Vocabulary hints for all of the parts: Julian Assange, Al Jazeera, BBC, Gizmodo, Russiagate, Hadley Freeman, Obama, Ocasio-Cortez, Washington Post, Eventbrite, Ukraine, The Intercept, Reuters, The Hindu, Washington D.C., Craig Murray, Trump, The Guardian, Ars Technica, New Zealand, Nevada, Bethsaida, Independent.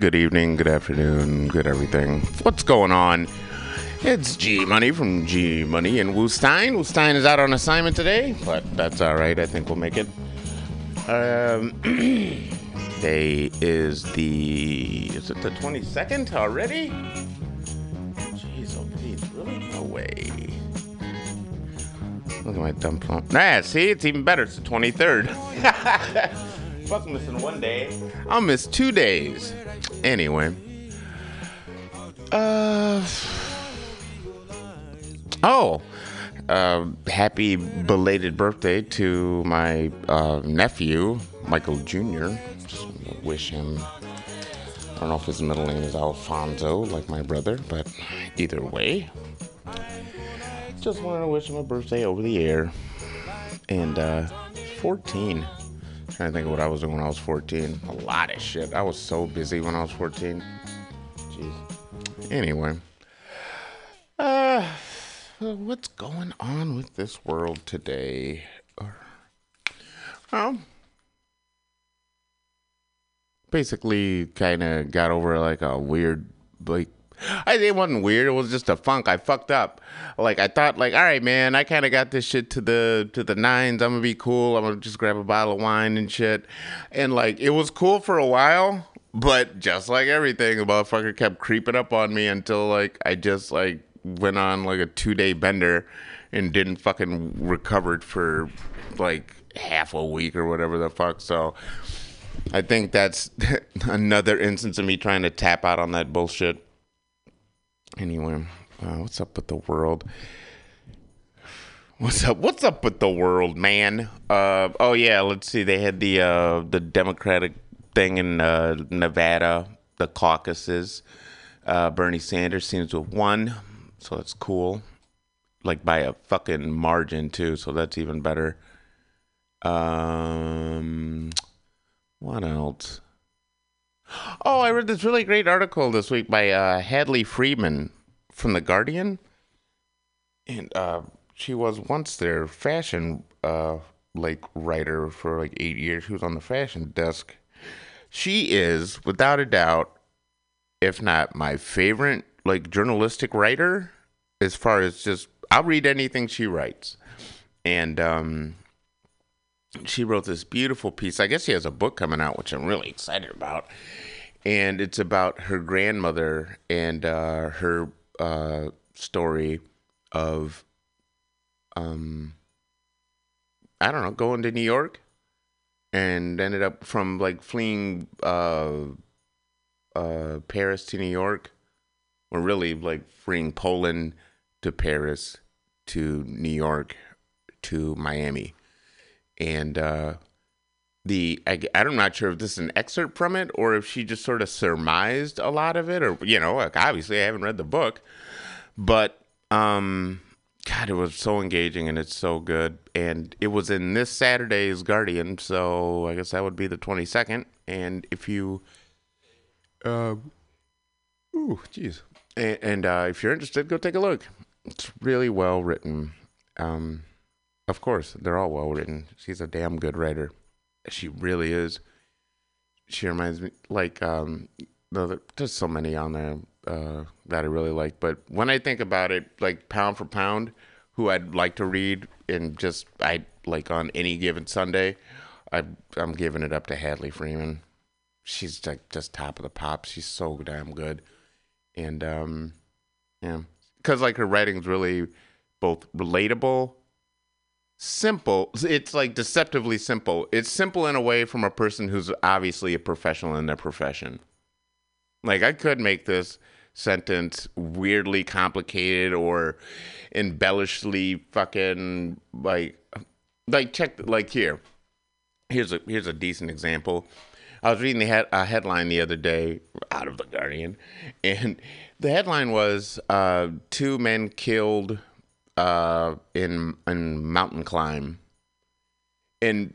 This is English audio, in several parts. Good evening, good afternoon, good everything. What's going on? It's G Money from G Money and Wu Stein. Wu Stein is out on assignment today, but that's all right. I think we'll make it. Today is it the 22nd already? Jeez, oh, please, really? No way. Look at my dumb phone. Nah, see, it's even better. It's the 23rd. Fuck missing one day. I'll miss 2 days. Anyway. Happy belated birthday to my nephew, Michael Jr. Just wish him, I don't know if his middle name is Alfonso, like my brother, but either way. Just wanted to wish him a birthday over the air. And 14. Trying to think of what I was doing when I was 14. A lot of shit. I was so busy when I was 14. Jeez. Anyway. What's going on with this world today? Well, basically kind of got over like a weird, like, it wasn't weird. It was just a funk. I fucked up. Like, I thought, like, all right, man, I kind of got this shit to the nines. I'm going to be cool. I'm going to just grab a bottle of wine and shit. And, like, it was cool for a while, but just like everything, the motherfucker kept creeping up on me until, like, I just, like, went on, like, a 2-day bender and didn't fucking recover for, like, half a week or whatever the fuck. So I think that's another instance of me trying to tap out on that bullshit. Anyway, what's up with the world? What's up with the world, man? Let's see. They had the Democratic thing in Nevada, the caucuses. Bernie Sanders seems to have won, so that's cool. Like, by a fucking margin, too, so that's even better. What else? Oh, I read this really great article this week by Hadley Freeman from The Guardian. And she was once their fashion writer for like 8 years. She was on the fashion desk. She is, without a doubt, if not my favorite like journalistic writer, as far as just I'll read anything she writes. And she wrote this beautiful piece. I guess she has a book coming out, which I'm really excited about. And it's about her grandmother and her story of, going to New York and ended up from like fleeing Paris to New York, or really like fleeing Poland to Paris to New York to Miami. And I'm not sure if this is an excerpt from it or if she just sort of surmised a lot of it, or, you know, like obviously I haven't read the book, but God, it was so engaging and it's so good. And it was in this Saturday's Guardian, so I guess that would be the 22nd. And if you, if you're interested, go take a look. It's really well written. Of course, they're all well written. She's a damn good writer. She really is. She reminds me, like, there's so many on there that I really like. But when I think about it, like, pound for pound, who I'd like to read, and just, I like, on any given Sunday, I'm giving it up to Hadley Freeman. She's, like, just top of the pop. She's so damn good. And, yeah. Because, like, her writing's really both relatable, simple. It's like deceptively simple. It's simple in a way from a person who's obviously a professional in their profession. Like, I could make this sentence weirdly complicated or embellishedly fucking like check. Like here's a decent example. I was reading a headline the other day out of The Guardian, and the headline was 2 men killed in mountain climb. And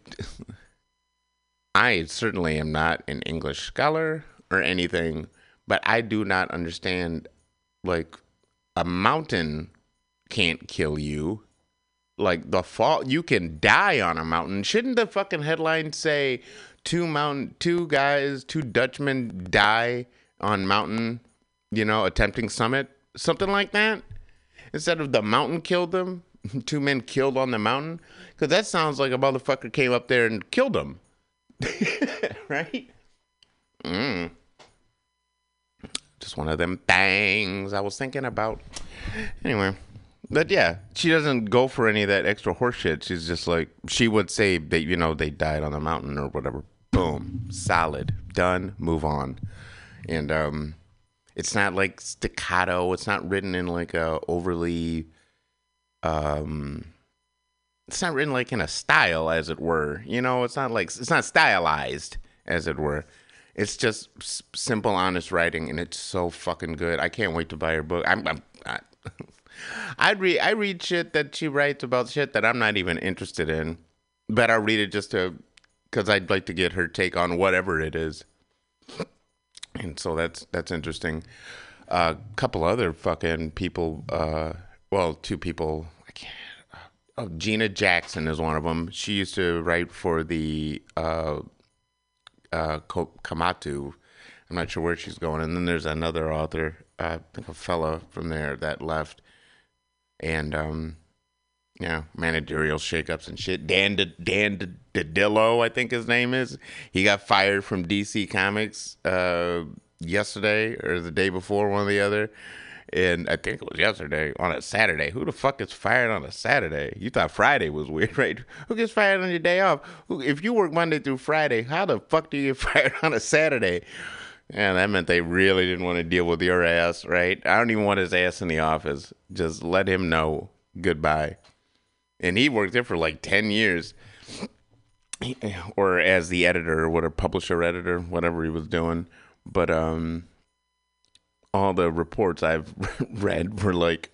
I certainly am not an English scholar or anything, but I do not understand, like, a mountain can't kill you. Like, the fall, you can die on a mountain. Shouldn't the fucking headline say 2 Dutchmen die on mountain, you know, attempting summit? Something like that? Instead of the mountain killed them, 2 men killed on the mountain? Because that sounds like a motherfucker came up there and killed them. Right? Mm. Just one of them things I was thinking about. Anyway. But yeah, she doesn't go for any of that extra horseshit. She's just like, she would say that, you know, they died on the mountain or whatever. Boom. Solid. Done. Move on. And it's not like staccato. It's not written in like a overly, it's not written like in a style, as it were. You know, it's not like, it's not stylized, as it were. It's just simple, honest writing, and it's so fucking good. I can't wait to buy her book. I read shit that she writes about shit that I'm not even interested in, but I read it just to, because I'd like to get her take on whatever it is. And so that's interesting. A couple other fucking people, well, 2 people. I can't. Oh, Gina Jackson is one of them. She used to write for the Komatu. I'm not sure where she's going. And then there's another author, I think a fella from there that left. And, yeah, managerial shakeups and shit. Dan DiDillo, I think his name is. He got fired from DC Comics yesterday or the day before, one or the other. And I think it was yesterday on a Saturday. Who the fuck gets fired on a Saturday? You thought Friday was weird, right? Who gets fired on your day off? If you work Monday through Friday, how the fuck do you get fired on a Saturday? Yeah, that meant they really didn't want to deal with your ass, right? I don't even want his ass in the office. Just let him know. Goodbye. And he worked there for like 10 years. Or as the editor, or whatever, publisher, editor, whatever he was doing. But all the reports I've read were like,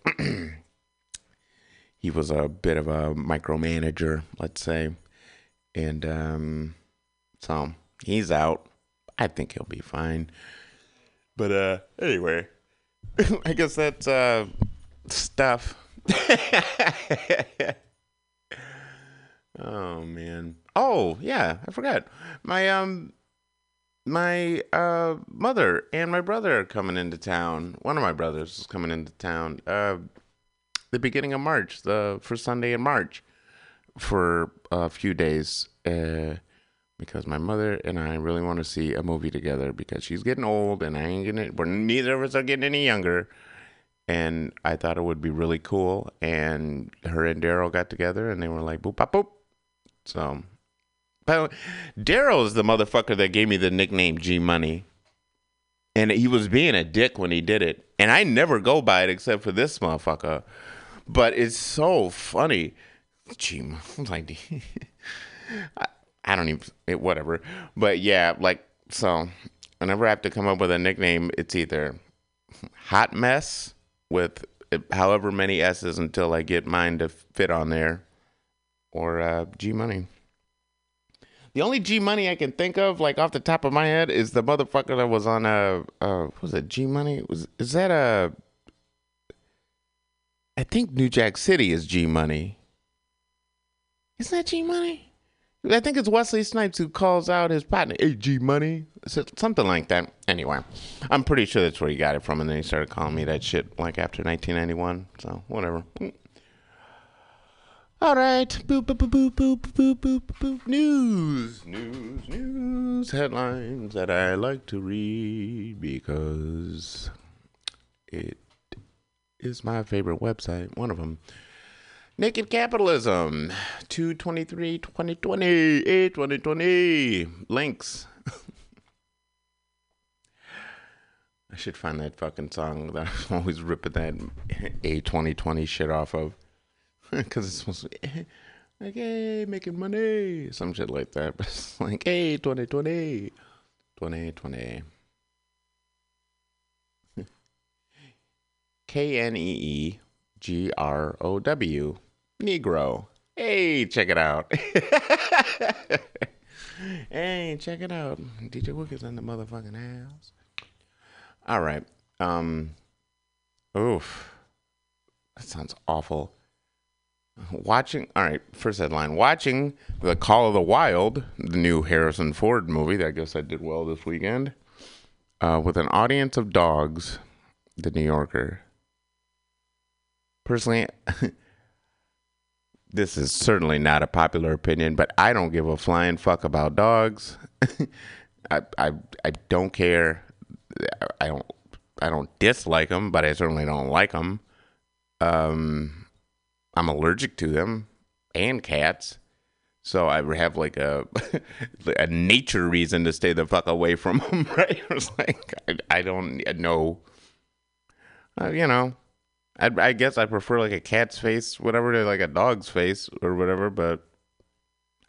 he was a bit of a micromanager, let's say. And so he's out. I think he'll be fine. But anyway, I guess that's stuff. Oh, man. Oh, yeah, I forgot. My my mother and my brother are coming into town. One of my brothers is coming into town the beginning of March, the first Sunday in March for a few days. Because my mother and I really want to see a movie together because she's getting old and I ain't getting, we're neither of us are getting any younger. And I thought it would be really cool. And her and Daryl got together and they were like, boop, pop, boop. So, Daryl is the motherfucker that gave me the nickname G Money. And he was being a dick when he did it. And I never go by it except for this motherfucker. But it's so funny. G Money. I'm like, I don't even, whatever. But yeah, like, so whenever I have to come up with a nickname, it's either Hot Mess with however many S's until I get mine to fit on there, or G Money. The only G Money I can think of, like off the top of my head, is the motherfucker that was on what was it, G Money? Is that a, I think New Jack City is G Money. Isn't that G Money? I think it's Wesley Snipes who calls out his partner, hey, G Money, something like that. Anyway, I'm pretty sure that's where he got it from, and then he started calling me that shit like after 1991, so whatever. All right, boop, boop, boop, boop, boop, boop, boop, news, headlines that I like to read because it is my favorite website, one of them. Naked Capitalism, 2/23/2020, links. I should find that fucking song that I'm always ripping that A2020 shit off of. Because it's supposed to be, like, hey, making money, some shit like that. But it's like, hey, 2020, 2020. K-N-E-E-G-R-O-W. Negro. Hey, check it out. Hey, check it out. DJ Wookie's in the motherfucking house. All right. Oof. That sounds awful. All right, first headline. Watching The Call of the Wild, the new Harrison Ford movie that I guess I did well this weekend, with an audience of dogs, the New Yorker. Personally, this is certainly not a popular opinion, but I don't give a flying fuck about dogs. I don't care. I don't dislike them, but I certainly don't like them. I'm allergic to them and cats. So I have like a nature reason to stay the fuck away from them, right? It's like, I don't know. You know, I guess I prefer like a cat's face, whatever, to like a dog's face or whatever. But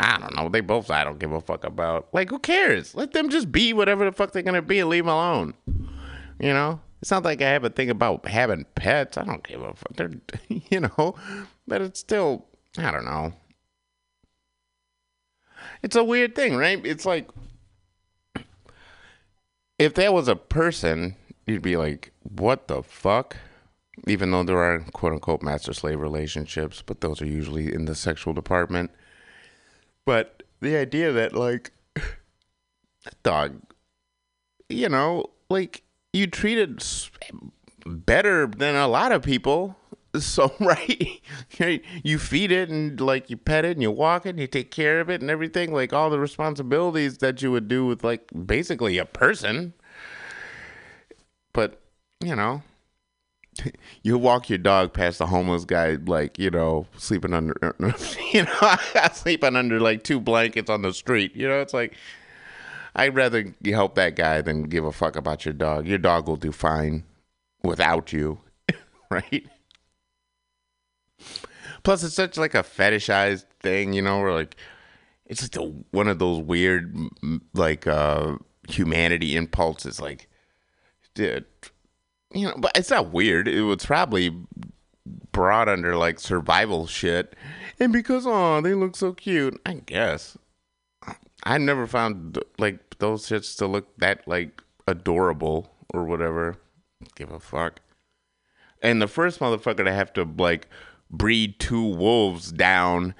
I don't know. They both, I don't give a fuck about. Like, who cares? Let them just be whatever the fuck they're going to be and leave them alone. You know? It's not like I have a thing about having pets. I don't give a fuck. They're, you know, but it's still, I don't know. It's a weird thing, right? It's like, if that was a person, you'd be like, what the fuck? Even though there are quote unquote master slave relationships, but those are usually in the sexual department. But the idea that, like, that dog, you know, like, you treated better than a lot of people. So, right? You feed it and, like, you pet it and you walk it and you take care of it and everything. Like, all the responsibilities that you would do with, like, basically a person. But, you know, you walk your dog past the homeless guy, like, you know, sleeping under, you know, sleeping under, like, 2 blankets on the street. You know, it's like, I'd rather help that guy than give a fuck about your dog. Your dog will do fine without you, right? Plus, it's such like a fetishized thing, you know, where like, it's just one of those weird, like, humanity impulses, like, dude, you know, but it's not weird. It was probably brought under like survival shit. And because, oh, they look so cute, I guess. I never found, like, those shits to look that, like, adorable or whatever. Give a fuck. And the first motherfucker to have to, like, breed 2 wolves down,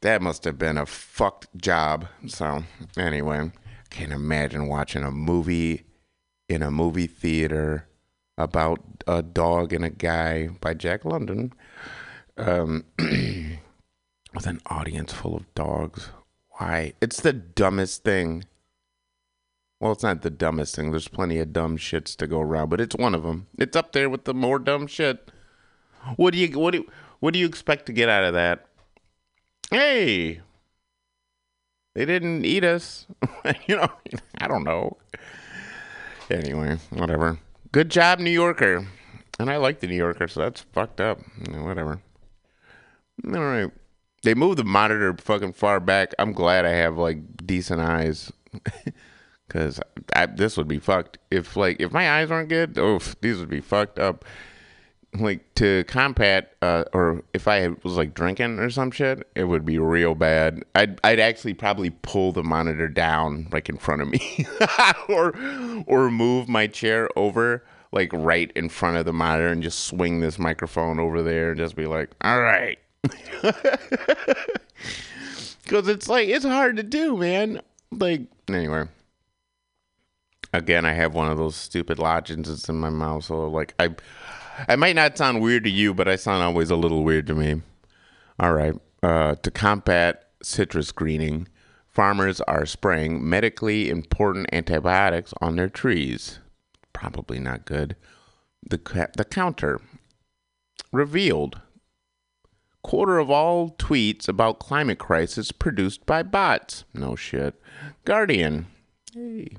that must have been a fucked job. So, anyway, can't imagine watching a movie in a movie theater about a dog and a guy by Jack London with an audience full of dogs. It's the dumbest thing. Well, it's not the dumbest thing. There's plenty of dumb shits to go around, but it's one of them. It's up there with the more dumb shit. What do you expect to get out of that? Hey, they didn't eat us. You know, I don't know. Anyway, whatever. Good job, New Yorker. And I like the New Yorker, so that's fucked up. Whatever. All right. They moved the monitor fucking far back. I'm glad I have, like, decent eyes. Because this would be fucked. If my eyes aren't good, oof, these would be fucked up. Like, to combat, or if I was, like, drinking or some shit, it would be real bad. I'd actually probably pull the monitor down, like, in front of me. or move my chair over, like, right in front of the monitor and just swing this microphone over there and just be like, all right. Because it's like, it's hard to do, man. Like, anyway, again, I have one of those stupid lodgings that's in my mouth, so like, I might not sound weird to you, but I sound always a little weird to me. All right. To combat citrus greening, farmers are spraying medically important antibiotics on their trees. Probably not good. The counter revealed. Quarter of all tweets about climate crisis produced by bots. No shit. Guardian. Hey.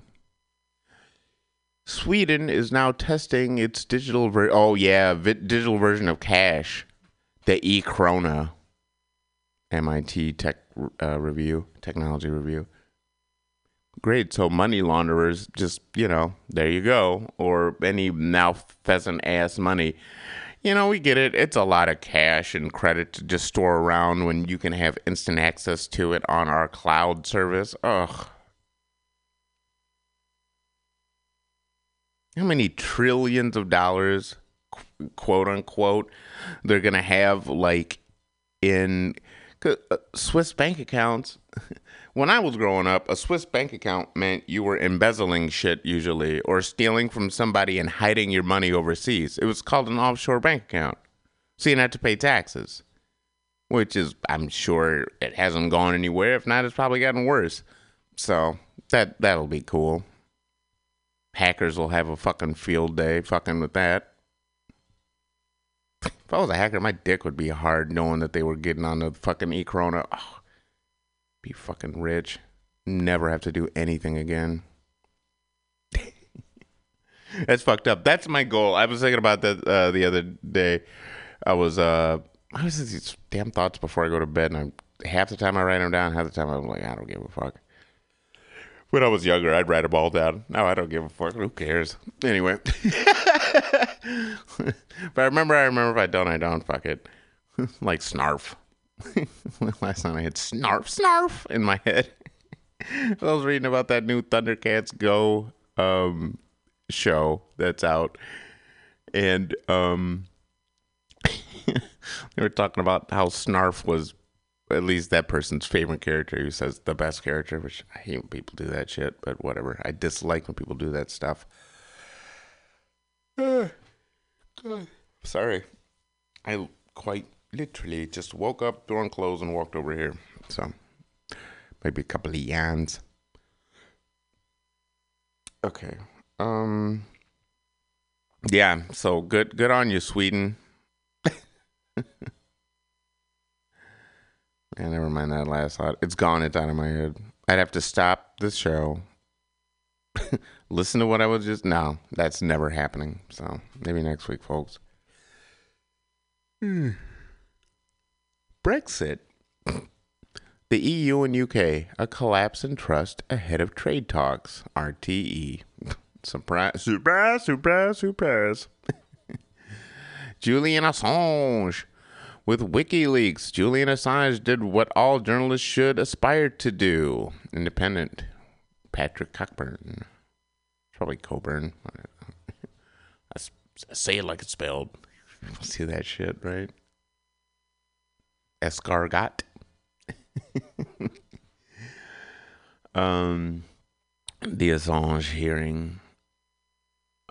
Sweden is now testing its digital digital version of cash. The e-krona. MIT Technology Review. Great. So money launderers just, you know, there you go. Or any now pheasant ass money. You know, we get it. It's a lot of cash and credit to just store around when you can have instant access to it on our cloud service. Ugh. How many trillions of dollars, quote unquote, they're going to have like in Swiss bank accounts. When I was growing up, a Swiss bank account meant you were embezzling shit usually or stealing from somebody and hiding your money overseas. It was called an offshore bank account. So you didn't have to pay taxes, which is, I'm sure it hasn't gone anywhere. If not, it's probably gotten worse. So that'll be cool. Hackers will have a fucking field day fucking with that. If I was a hacker, my dick would be hard knowing that they were getting on the fucking eCorona. Oh, be fucking rich. Never have to do anything again. That's fucked up. That's my goal. I was thinking about that the other day. I was these damn thoughts before I go to bed, and half the time I write them down, half the time I'm like, I don't give a fuck. When I was younger, I'd write them all down. No, I don't give a fuck. Who cares? Anyway. If I remember, I remember. If I don't, I don't. Fuck it. Like snarf. Last time I had snarf in my head. I was reading about that new Thundercats Go show that's out. And they were talking about how snarf was at least that person's favorite character, who says the best character, which I hate when people do that shit, but whatever. I dislike when people do that stuff. Sorry. I quite literally just woke up, threw on clothes, and walked over here. So, maybe a couple of yans. Okay. Yeah, so good on you, Sweden. And never mind that last thought. It's gone. It's out of my head. I'd have to stop the show. Listen to what I was just... No, that's never happening. So maybe next week, folks. Brexit. The EU and UK, a collapse in trust ahead of trade talks. RTE. Surprise, surprise, surprise, surprise. Julian Assange. With WikiLeaks, Julian Assange did what all journalists should aspire to do. Independent. Patrick Cockburn. Probably Coburn. I say it like it's spelled. You'll see that shit, right? Escargot. The Assange hearing.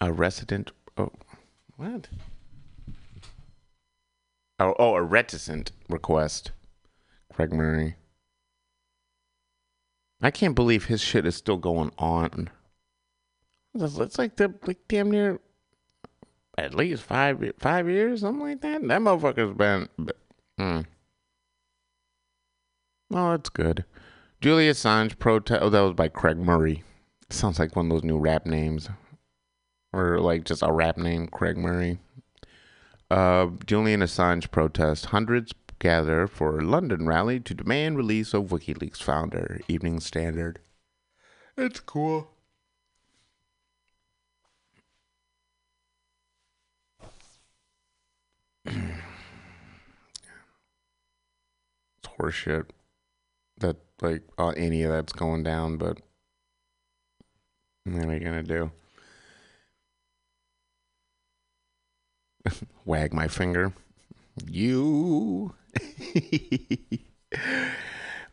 A resident... Oh, what? Oh, a reticent request. Craig Murray. I can't believe his shit is still going on. It's like damn near at least five years, something like that. That motherfucker's been. Oh, that's good. Julian Assange protest. Oh, that was by Craig Murray. Sounds like one of those new rap names, or like just a rap name, Craig Murray. Julian Assange protest. Hundreds gather for a London rally to demand release of WikiLeaks founder. Evening Standard. It's cool. It's horseshit that like any of that's going down, but what are you gonna do? Wag my finger. You.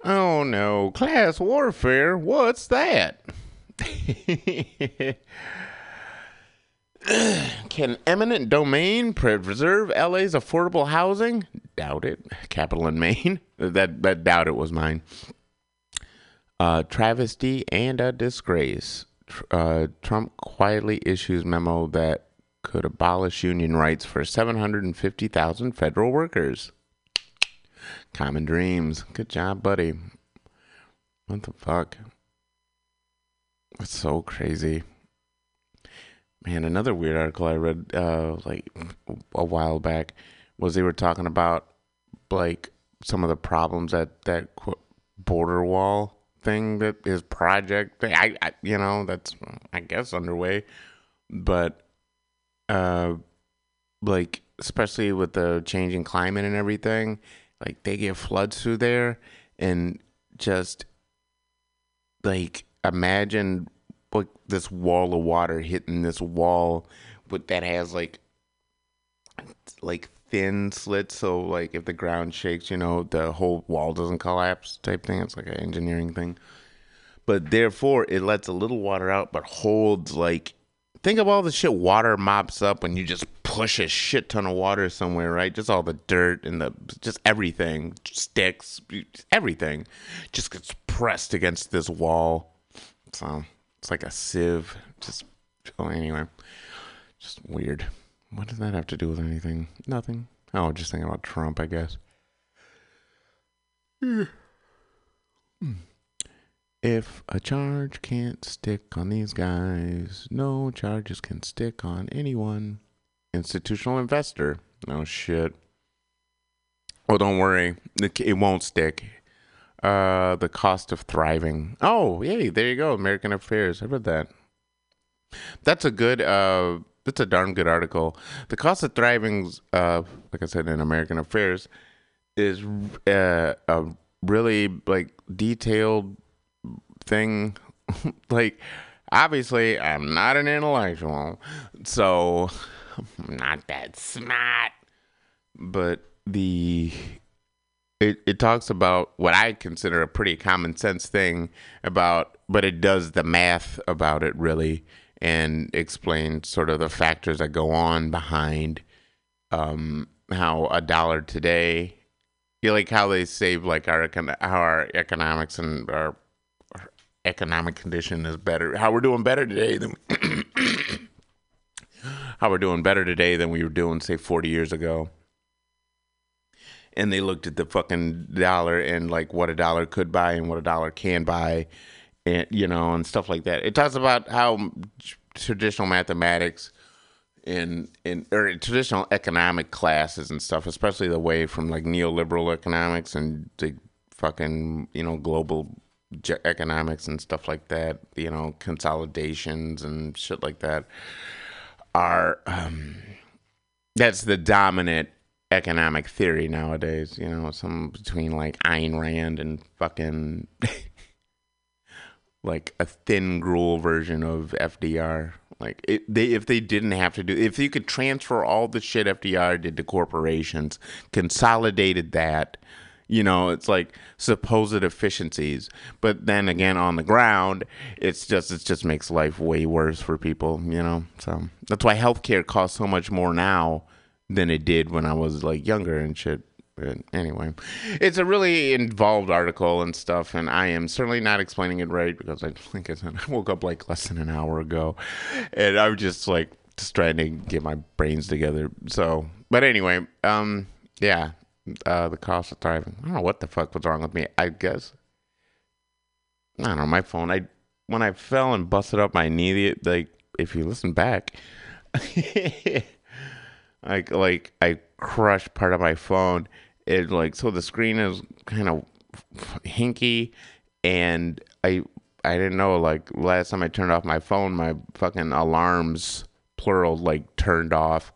Oh no. Class warfare. What's that? Can eminent domain preserve LA's affordable housing? Doubt it. Capital in Maine. That doubt it was mine. Travesty and a disgrace. Trump quietly issues memo that could abolish union rights for 750,000 federal workers. Common Dreams. Good job, buddy. What the fuck? That's so crazy. Man, another weird article I read like a while back was they were talking about like some of the problems at that border wall thing that his project, I you know, that's, I guess, underway. But like, especially with the changing climate and everything, like they get floods through there, and just like imagine like this wall of water hitting this wall with that has like thin slits, so like if the ground shakes, you know, the whole wall doesn't collapse type thing. It's like an engineering thing, but therefore it lets a little water out but holds, like, think of all the shit water mops up when you just push a shit ton of water somewhere, right? Just all the dirt and the just everything, sticks, everything just gets pressed against this wall. So it's like a sieve. Just, oh, anyway, just weird. What does that have to do with anything? Nothing. Oh, just thinking about Trump, I guess. If a charge can't stick on these guys, no charges can stick on anyone. Institutional investor. No shit. Oh, don't worry. It won't stick. The cost of thriving. Oh, yay. There you go. American Affairs. I read that. That's a good... That's a darn good article. The cost of thriving, like I said, in American Affairs, is a really like detailed thing. Like, obviously, I'm not an intellectual, so I'm not that smart. But it talks about what I consider a pretty common sense thing about, but it does the math about it really, and explain sort of the factors that go on behind how a dollar today, you know, like how they save, like how our economics and our economic condition is better, how we're doing better today than how we're doing better today than we were doing, say, 40 years ago. And they looked at the fucking dollar and like what a dollar could buy and what a dollar can buy. And, you know, and stuff like that. It talks about how traditional mathematics and or traditional economic classes and stuff, especially the way from like neoliberal economics and the fucking, you know, global economics and stuff like that, you know, consolidations and shit like that are, that's the dominant economic theory nowadays, you know, some between like Ayn Rand and fucking... like a thin gruel version of FDR. Like if they didn't have to do, if you could transfer all the shit FDR did to corporations, consolidated that, you know, it's like supposed efficiencies. But then again, on the ground, it just makes life way worse for people, you know? So that's why healthcare costs so much more now than it did when I was like younger and shit. But anyway, it's a really involved article and stuff, and I am certainly not explaining it right because I think I woke up like less than an hour ago, and I'm just like just trying to get my brains together. So, but anyway, yeah, the cost of thriving. I don't know what the fuck was wrong with me. I guess I don't know my phone. When I fell and busted up my knee, like if you listen back, like I crushed part of my phone. It like, so the screen is kind of hinky, and I didn't know, like last time I turned off my phone, my fucking alarms, plural, like turned off.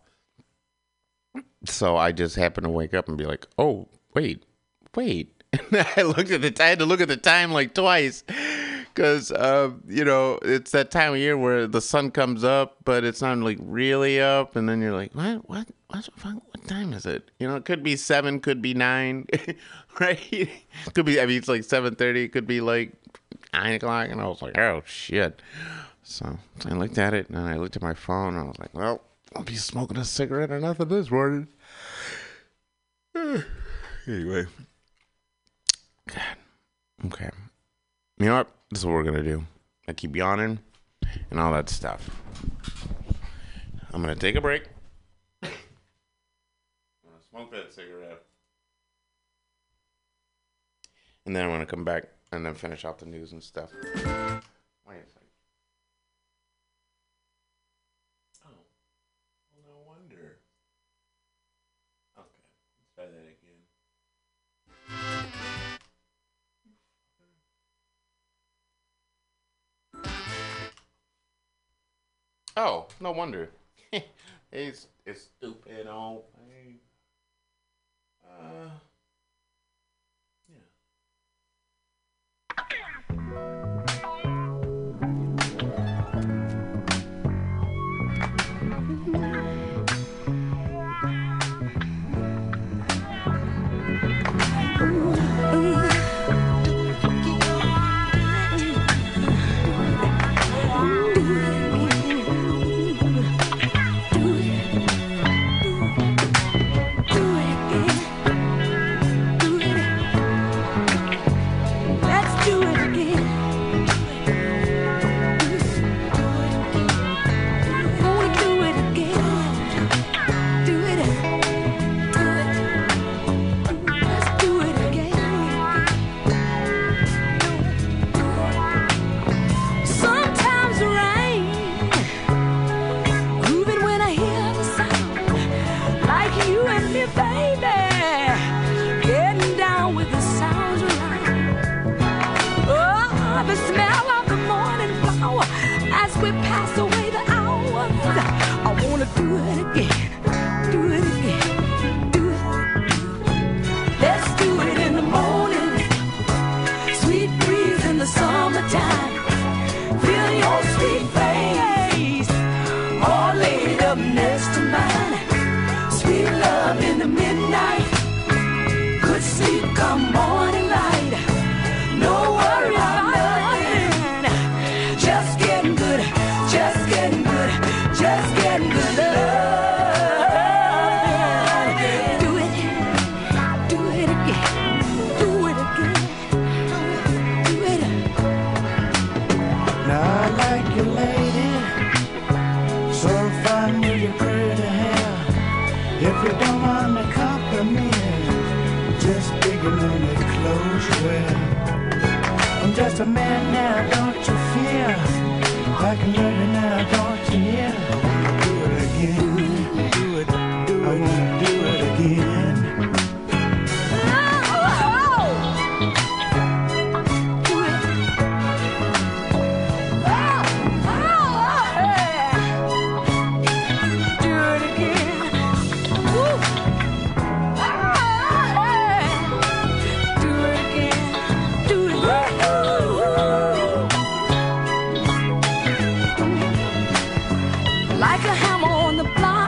So I just happened to wake up and be like, oh, wait. And I had to look at the time like twice, because you know, it's that time of year where the sun comes up, but it's not like really up, and then you're like, what time is it? You know, it could be 7, could be 9, right? Could be, I mean, it's like 7:30, could be like 9 o'clock, and I was like, oh shit! So I looked at it, and I looked at my phone, and I was like, well, I'll be smoking a cigarette or nothing this morning. Anyway, God, okay, you know what? This is what we're gonna do. I keep yawning and all that stuff. I'm gonna take a break. I'm gonna smoke that cigarette, and then I'm gonna come back and then finish off the news and stuff. Wait a second. Oh, well, no wonder. Okay, let's try that again. Oh, no wonder. It's stupid old thing. Like a hammer on the block.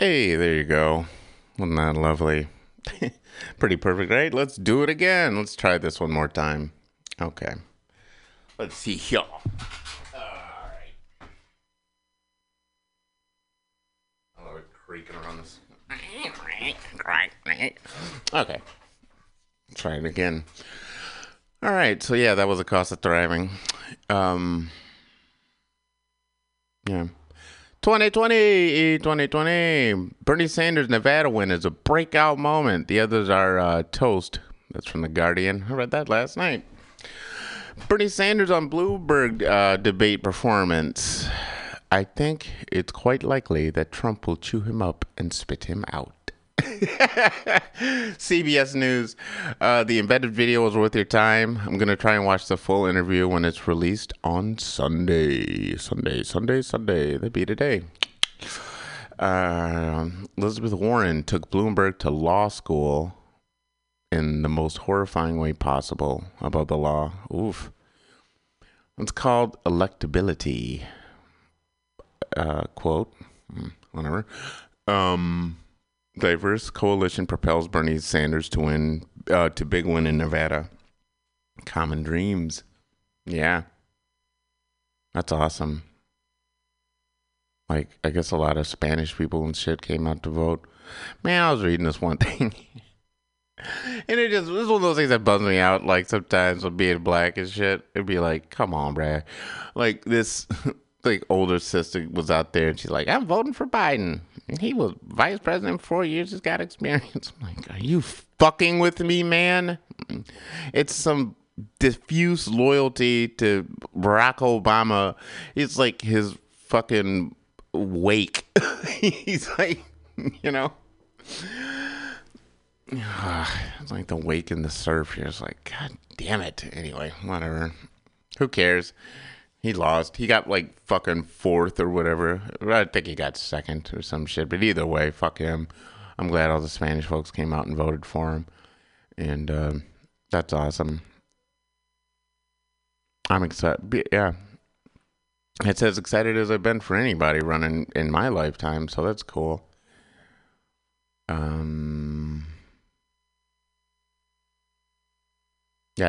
Hey, there you go. Wasn't that lovely? Pretty perfect, right? Let's do it again. Let's try this one more time. Okay. Let's see here. All right. I love it creaking around this. Okay. Try it again. All right. So, yeah, that was the cost of thriving. Yeah. 2020. Bernie Sanders' Nevada win is a breakout moment. The others are toast. That's from The Guardian. I read that last night. Bernie Sanders on Bloomberg debate performance. I think it's quite likely that Trump will chew him up and spit him out. CBS News. The embedded video is worth your time. I'm going to try and watch the full interview when it's released on Sunday. Sunday. That'd be today. Elizabeth Warren took Bloomberg to law school in the most horrifying way possible about the law. Oof. It's called electability. Quote. Whatever. Diverse coalition propels Bernie Sanders to win, to big win in Nevada. Common Dreams. Yeah. That's awesome. Like, I guess a lot of Spanish people and shit came out to vote. Man, I was reading this one thing. And it just, it's one of those things that bums me out. Like, sometimes with being black and shit, it'd be like, come on, bruh. Like, this... like older sister was out there and she's like, I'm voting for Biden. He was vice president for 4 years. He's got experience. I'm like, are you fucking with me, man? It's some diffuse loyalty to Barack Obama. It's like his fucking wake. He's like, you know, it's like the wake in the surf. You're just like, God damn it. Anyway, whatever. Who cares? He lost. He got like fucking fourth or whatever. I think he got second or some shit. But either way, fuck him. I'm glad all the Spanish folks came out and voted for him. And that's awesome. I'm excited. Yeah. It's as excited as I've been for anybody running in my lifetime. So that's cool. Yeah,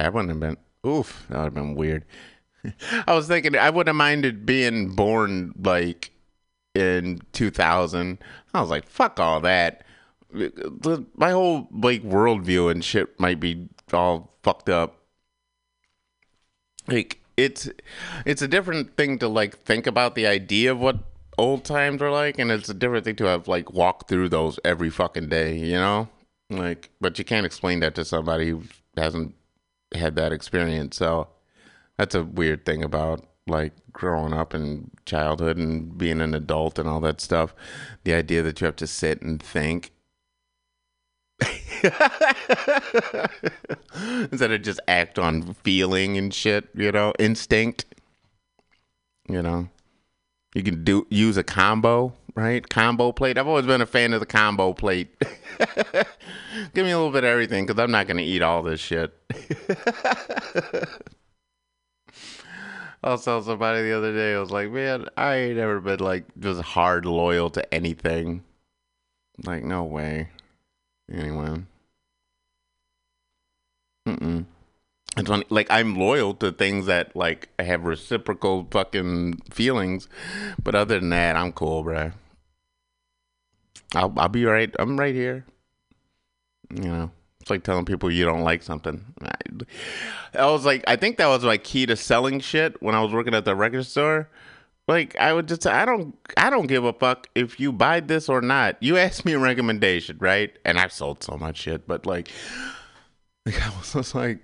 I wouldn't have been. Oof. That would have been weird. I was thinking I wouldn't have minded being born like in 2000. I was like, fuck all that. My whole like worldview and shit might be all fucked up. Like it's a different thing to like think about the idea of what old times are like, and it's a different thing to have like walked through those every fucking day, you know? Like, but you can't explain that to somebody who hasn't had that experience, so that's a weird thing about like growing up and childhood and being an adult and all that stuff. The idea that you have to sit and think instead of just act on feeling and shit, you know, instinct, you know, you can use a combo, right? Combo plate. I've always been a fan of the combo plate. Give me a little bit of everything, 'cause I'm not going to eat all this shit. I saw somebody the other day, I was like, man, I ain't ever been like just hard loyal to anything. Like, no way. Anyway. It's funny. Like, I'm loyal to things that like have reciprocal fucking feelings. But other than that, I'm cool, bro. I'll be right. I'm right here. You know. It's like telling people you don't like something. I was like, I think that was my key to selling shit when I was working at the record store. Like, I would just say, I don't give a fuck if you buy this or not. You asked me a recommendation, right? And I've sold so much shit, but like I was just like,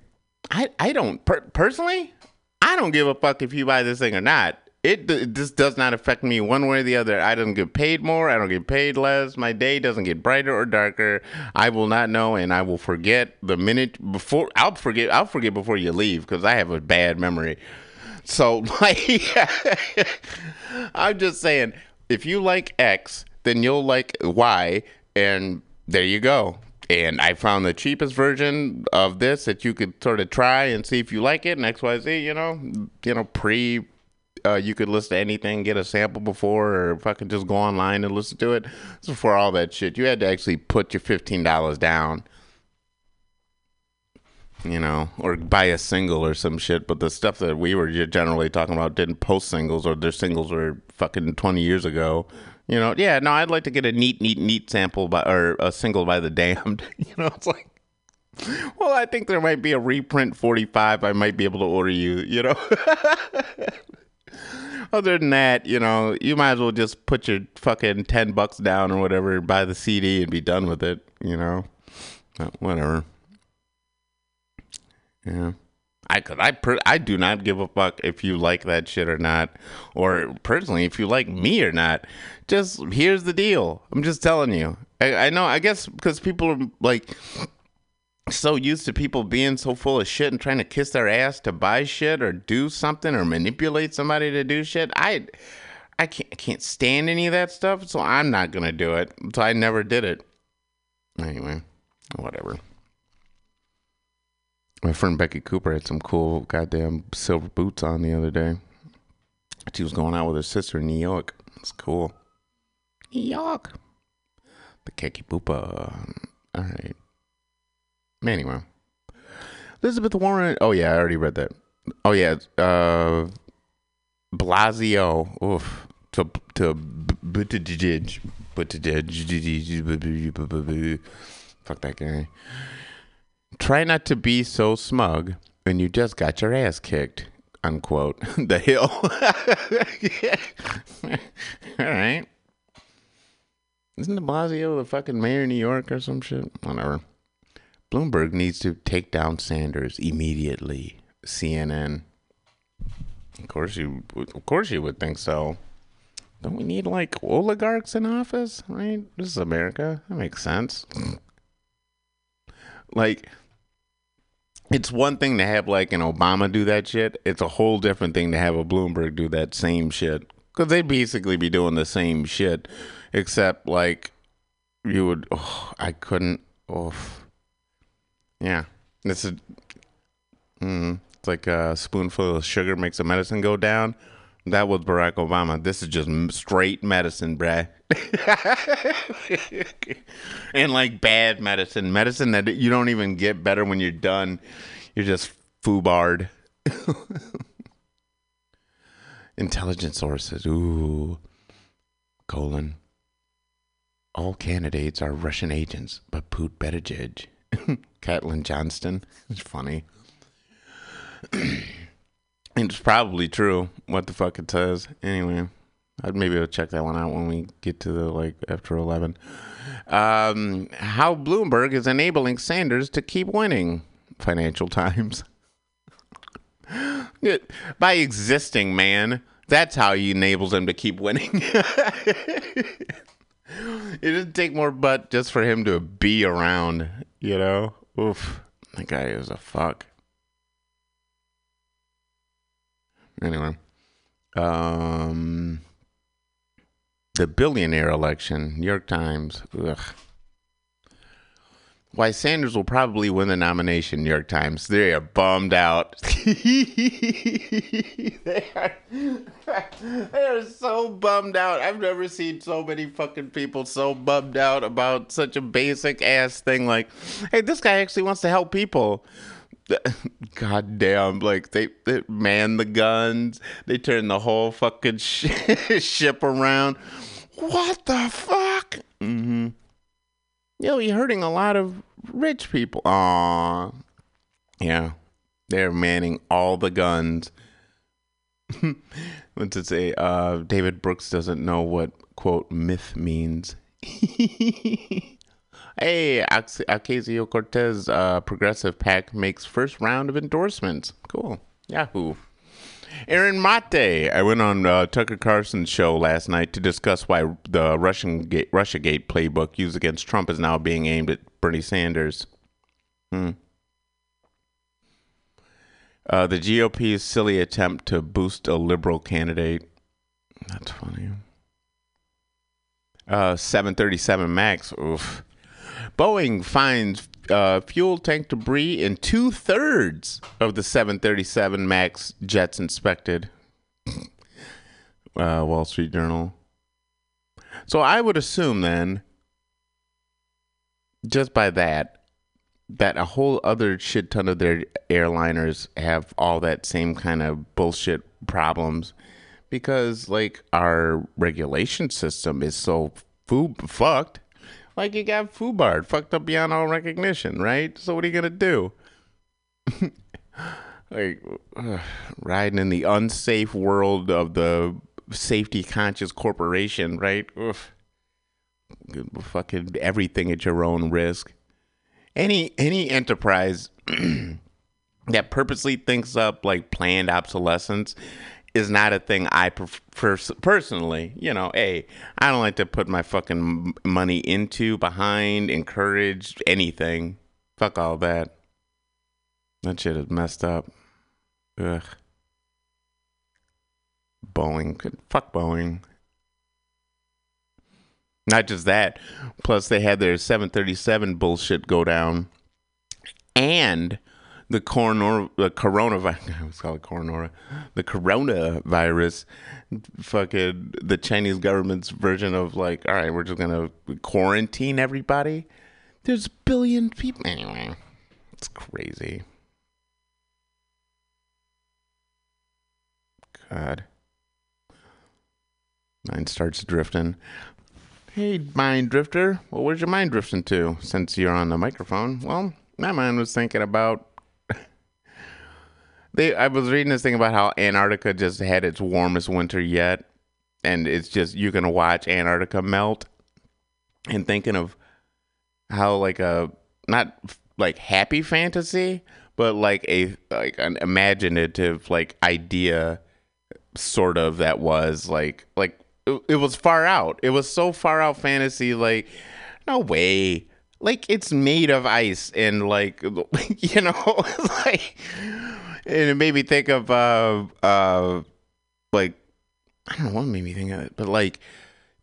I don't personally, I don't give a fuck if you buy this thing or not. It just does not affect me one way or the other. I don't get paid more. I don't get paid less. My day doesn't get brighter or darker. I will not know, and I will forget the minute before. I'll forget before you leave because I have a bad memory. So, like, I'm just saying, if you like X, then you'll like Y, and there you go. And I found the cheapest version of this that you could sort of try and see if you like it, and X, Y, Z, you know, pre you could listen to anything, get a sample before, or fucking just go online and listen to it. It's before all that shit. You had to actually put your $15 down, you know, or buy a single or some shit. But the stuff that we were generally talking about didn't post singles, or their singles were fucking 20 years ago. You know, yeah, no, I'd like to get a neat sample by, or a single by the Damned. You know, it's like, well, I think there might be a reprint 45 I might be able to order you, you know. Other than that, you know, you might as well just put your fucking $10 down or whatever, buy the CD and be done with it, you know. But whatever. Yeah. I do not give a fuck if you like that shit or not, or personally if you like me or not. Just here's the deal. I'm just telling you. I know. I guess because people are like so used to people being so full of shit and trying to kiss their ass to buy shit or do something or manipulate somebody to do shit. I can't stand any of that stuff, so I'm not gonna do it. So I never did it. Anyway, whatever. My friend Becky Cooper had some cool goddamn silver boots on the other day. She was going out with her sister in New York. It's cool. New York. The Keki Boopa. All right. Anyway. Elizabeth Warren. Oh, yeah. I already read that. Oh, yeah. Blasio. Oof. Fuck that guy. Try not to be so smug when you just got your ass kicked, unquote. The Hill. All right. Isn't de Blasio the fucking mayor of New York or some shit? Whatever. Bloomberg needs to take down Sanders immediately. CNN. Of course you would think so. Don't we need, like, oligarchs in office? Right? This is America. That makes sense. Like, it's one thing to have, like, an Obama do that shit. It's a whole different thing to have a Bloomberg do that same shit. Because they'd basically be doing the same shit. Except, like, you would... Oh, I couldn't... Oh. Yeah. This is... It's like a spoonful of sugar makes the medicine go down. That was Barack Obama. This is just straight medicine, bruh. And like bad medicine. Medicine that you don't even get better when you're done. You're just foobarred. Intelligence sources. Ooh. : All candidates are Russian agents, but Poot Buttigieg. Caitlin Johnston. It's funny. It's probably true what the fuck it says. Anyway, I'll check that one out when we get to the, like, after 11. How Bloomberg is enabling Sanders to keep winning. Financial Times. By existing, man. That's how he enables him to keep winning. It doesn't take more butt just for him to be around, you know? Oof. That guy is a fuck. Anyway, the billionaire election, New York Times. Ugh. Why Sanders will probably win the nomination, New York Times. They are bummed out. They are so bummed out. I've never seen so many fucking people so bummed out about such a basic ass thing. Like, hey, this guy actually wants to help people. God damn, like, they man the guns. They turn the whole fucking ship around. What the fuck? Mm-hmm. Yo, you're hurting a lot of rich people. Aw. Yeah. They're manning all the guns. Let's just say, David Brooks doesn't know what, quote, myth means. Hey, Ocasio-Cortez, progressive PAC makes first round of endorsements. Cool. Yahoo. Aaron Mate. I went on Tucker Carlson's show last night to discuss why the Russiagate playbook used against Trump is now being aimed at Bernie Sanders. The GOP's silly attempt to boost a liberal candidate. That's funny. 737 MAX. Oof. Boeing finds fuel tank debris in 2/3 of the 737 MAX jets inspected. Wall Street Journal. So I would assume then, just by that, that a whole other shit ton of their airliners have all that same kind of bullshit problems because, like, our regulation system is so fucked. Like, you got FUBAR, fucked up beyond all recognition, right? So what are you going to do? Like, riding in the unsafe world of the safety-conscious corporation, right? Oof. Fucking everything at your own risk. Any enterprise that purposely thinks up, like, planned obsolescence is not a thing I prefer personally. You know, hey, I don't like to put my fucking money into, behind, encourage, anything. Fuck all that. That shit is messed up. Ugh. Boeing. Fuck Boeing. Not just that. Plus, they had their 737 bullshit go down. And the coronavirus, fucking the Chinese government's version of, like, all right, we're just going to quarantine everybody. There's a billion people. Anyway, it's crazy. God. Mine starts drifting. Hey, mind drifter. Well, where's your mind drifting to since you're on the microphone? Well, my mind was thinking about... I was reading this thing about how Antarctica just had its warmest winter yet. And it's just, you can watch Antarctica melt. And thinking of how, like, a... Not, like, happy fantasy, but, like, an imaginative, like, idea... sort of that was like it was far out. It was so far out fantasy, like, no way, like, it's made of ice and, like, you know, like, and it made me think of like, I don't know what made me think of it, but like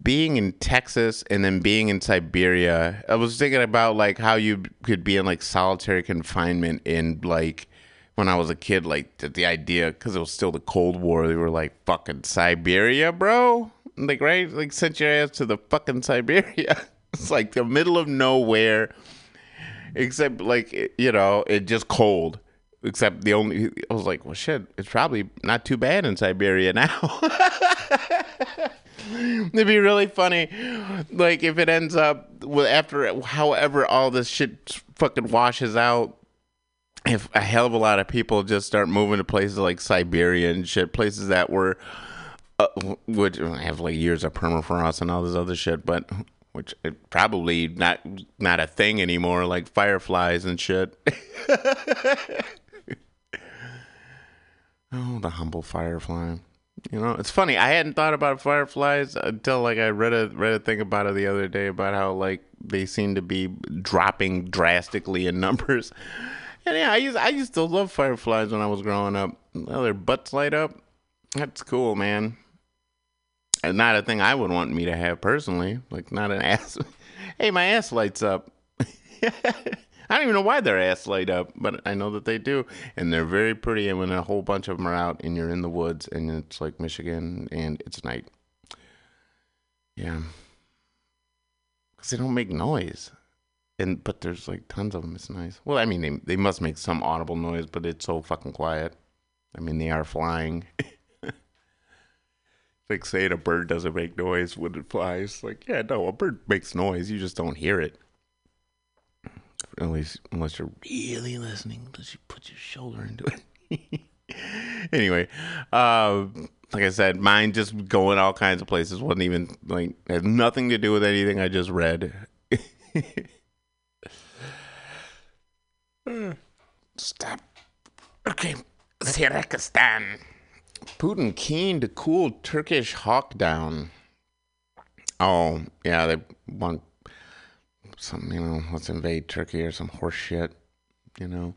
being in Texas and then being in Siberia. I was thinking about, like, how you could be in, like, solitary confinement in, like, when I was a kid, like, the idea, because it was still the Cold War, they were like, fucking Siberia, bro. Like, right? Like, sent your ass to the fucking Siberia. It's like the middle of nowhere, except, like, you know, it just cold. Except I was like, well, shit, it's probably not too bad in Siberia now. It'd be really funny, like, if it ends up, well, after however all this shit fucking washes out, if a hell of a lot of people just start moving to places like Siberia and shit, places that were, which have, like, years of permafrost and all this other shit, but which it probably not a thing anymore, like fireflies and shit. Oh, the humble firefly. You know, it's funny. I hadn't thought about fireflies until, like, I read a thing about it the other day about how, like, they seem to be dropping drastically in numbers. And yeah, I used to love fireflies when I was growing up. Oh, their butts light up. That's cool, man. And not a thing I would want me to have personally. Like, not an ass. Hey, my ass lights up. I don't even know why their ass light up, but I know that they do. And they're very pretty. And when a whole bunch of them are out and you're in the woods and it's like Michigan and it's night. Yeah. Because they don't make noise. But there's, like, tons of them. It's nice. Well, I mean, they must make some audible noise, but it's so fucking quiet. I mean, they are flying. Like, saying a bird doesn't make noise when it flies. Like, yeah, no, a bird makes noise. You just don't hear it. At least, unless you're really listening, unless you put your shoulder into it. Anyway, like I said, mine just going all kinds of places. Wasn't even, like, had nothing to do with anything I just read. Stop. Okay. Kazakhstan. Putin keen to cool Turkish hawk down. Oh, yeah, they want something, you know, let's invade Turkey or some horse shit. You know,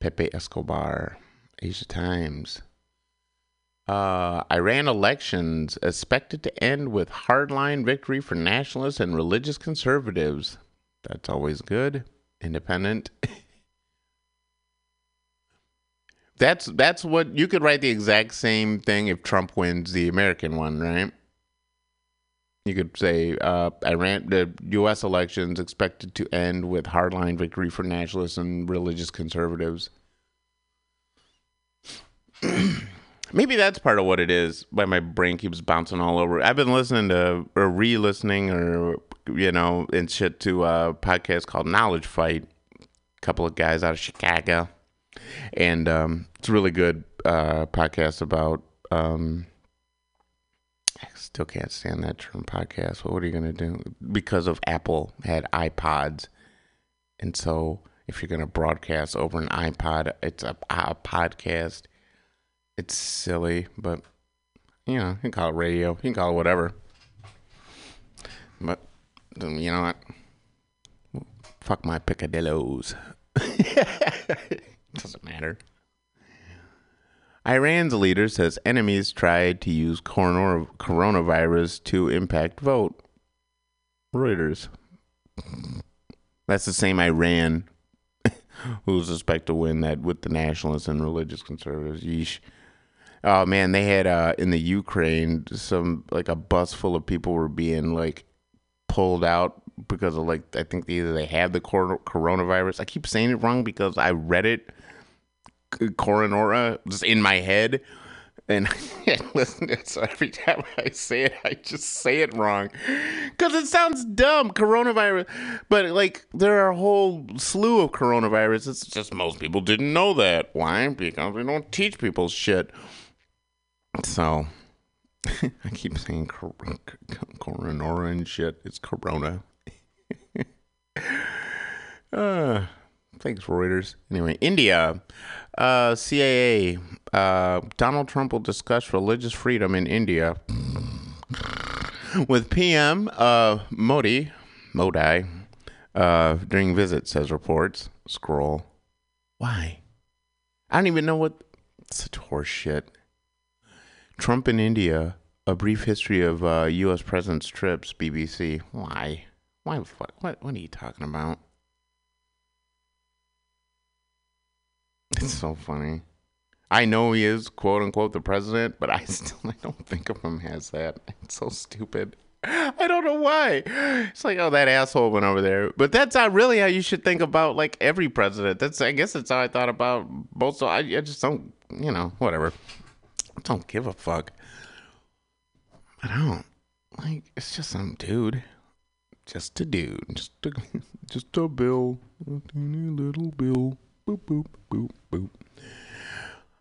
Pepe Escobar, Asia Times. Iran elections expected to end with hardline victory for nationalists and religious conservatives. That's always good. Independent. That's what you could write the exact same thing if Trump wins the American one, right? You could say Iran, the U.S. elections expected to end with hardline victory for nationalists and religious conservatives. Maybe that's part of what it is. Why my brain keeps bouncing all over. I've been listening to or re-listening or and shit to a podcast called Knowledge Fight. A couple of guys out of Chicago, and it's a really good podcast about. I still can't stand that term podcast. What are you going to do? Because of Apple had iPods. And so if you're going to broadcast over an iPod, it's a podcast. It's silly, but, you can call it radio. You can call it whatever. But, you know what? Fuck my picadillos. Doesn't matter. Iran's leader says enemies tried to use coronavirus to impact vote. Reuters. That's the same Iran who's suspected to win that with the nationalists and religious conservatives. Yeesh. Oh, man, they had in the Ukraine a bus full of people were being pulled out because of I think either they had the coronavirus. I keep saying it wrong because I read it. Coronora just in my head, and I listen to it, so every time I say it I just say it wrong because it sounds dumb. Coronavirus, but there are a whole slew of coronaviruses. It's just most people didn't know that. Why? Because we don't teach people shit. So I keep saying coronora and shit. It's corona. Thanks, Reuters. Anyway, India, CIA, Donald Trump will discuss religious freedom in India with PM Modi during visit, says reports. Scroll. Why? I don't even know what. It's such horse shit. Trump in India, a brief history of U.S. president's trips, BBC. Why? Why? What are you talking about? It's so funny. I know he is, quote unquote, the president, but I don't think of him as that. It's so stupid. I don't know why. It's like, oh, that asshole went over there. But that's not really how you should think about, every president. I guess that's how I thought about both. So I just don't, whatever. I don't give a fuck. I don't. It's just some dude. Just a dude. Just a Bill. A teeny little Bill. Boop, boop, boop, boop.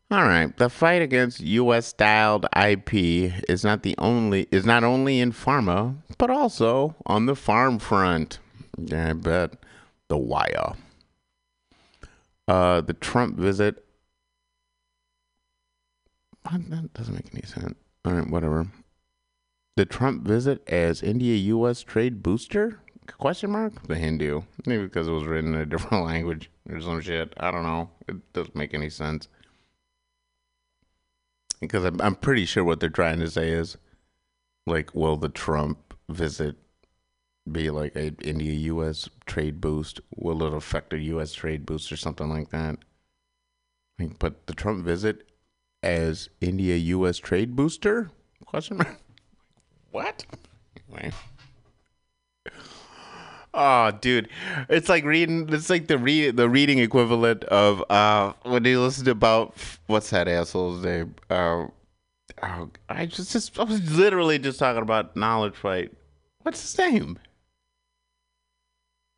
All right. The fight against U.S.-styled IP is not only in pharma, but also on the farm front. Yeah, I bet. The Wire. The Trump visit. That doesn't make any sense. All right, whatever. The Trump visit as India-U.S. trade booster? Question mark? The Hindu. Maybe because it was written in a different language or some shit. I don't know. It doesn't make any sense. Because I'm pretty sure what they're trying to say is, will the Trump visit be a India-U.S. trade boost? Will it affect a U.S. trade boost or something like that? But the Trump visit as India-U.S. trade booster? Question mark? What? Anyway. Oh, dude, it's like reading. It's like the reading equivalent of when you listen about what's that asshole's name? I was literally just talking about Knowledge Fight. What's his name?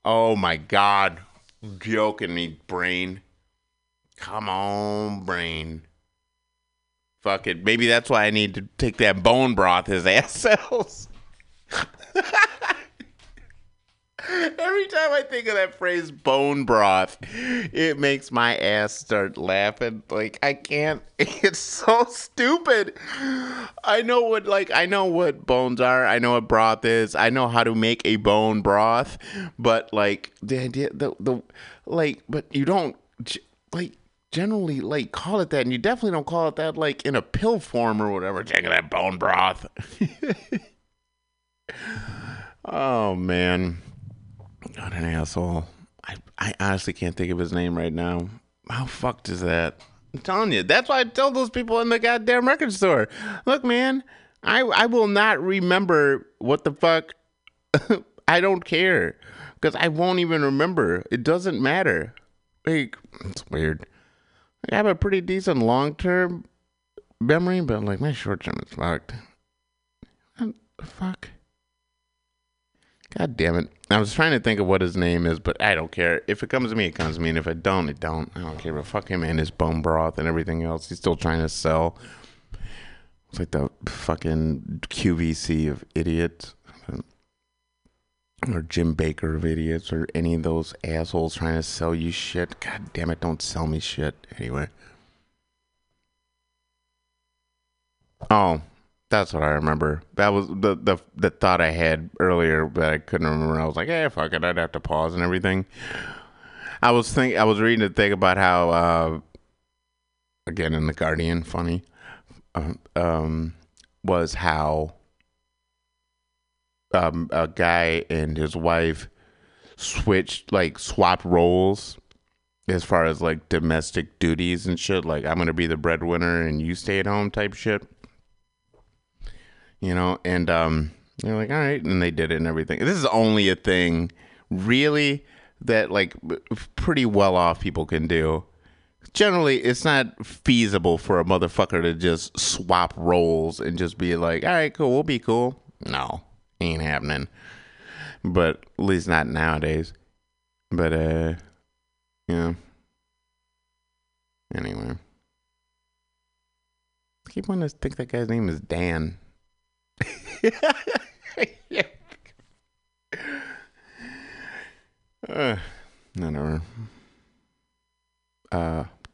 Oh my God, joking me, brain. Come on, brain. Fuck it. Maybe that's why I need to take that bone broth. His ass sells. Every time I think of that phrase, bone broth, it makes my ass start laughing. I can't. It's so stupid. I know what bones are. I know what broth is. I know how to make a bone broth. But, but you don't, generally, call it that. And you definitely don't call it that, in a pill form or whatever. Check out that bone broth. Oh, man. What an asshole. I honestly can't think of his name right now. How fucked is that? I'm telling you, that's why I tell those people in the goddamn record store, look, man, I will not remember what the fuck. I don't care, because I won't even remember. It doesn't matter. Like, it's weird. Like, I have a pretty decent long-term memory, but like my short-term is fucked. What the fuck? God damn it. I was trying to think of what his name is, but I don't care. If it comes to me, it comes to me. And if it don't, it don't. I don't care. But fuck him and his bone broth and everything else. He's still trying to sell. It's like the fucking QVC of idiots. Or Jim Baker of idiots. Or any of those assholes trying to sell you shit. God damn it, don't sell me shit. Anyway. Oh. That's what I remember. That was the thought I had earlier that I couldn't remember. I was like, hey, fuck it. I'd have to pause and everything. I was reading a thing about how, again, in The Guardian, funny, was how a guy and his wife switched, like, swapped roles as far as, like, domestic duties and shit. Like, I'm going to be the breadwinner and you stay at home type shit. You know, and they're like, all right. And they did it and everything. This is only a thing, really, that, like, pretty well-off people can do. Generally, it's not feasible for a motherfucker to just swap roles and just be like, all right, cool, we'll be cool. No, ain't happening. But at least not nowadays. But, yeah. Anyway. I keep wanting to think that guy's name is Dan. Yeah.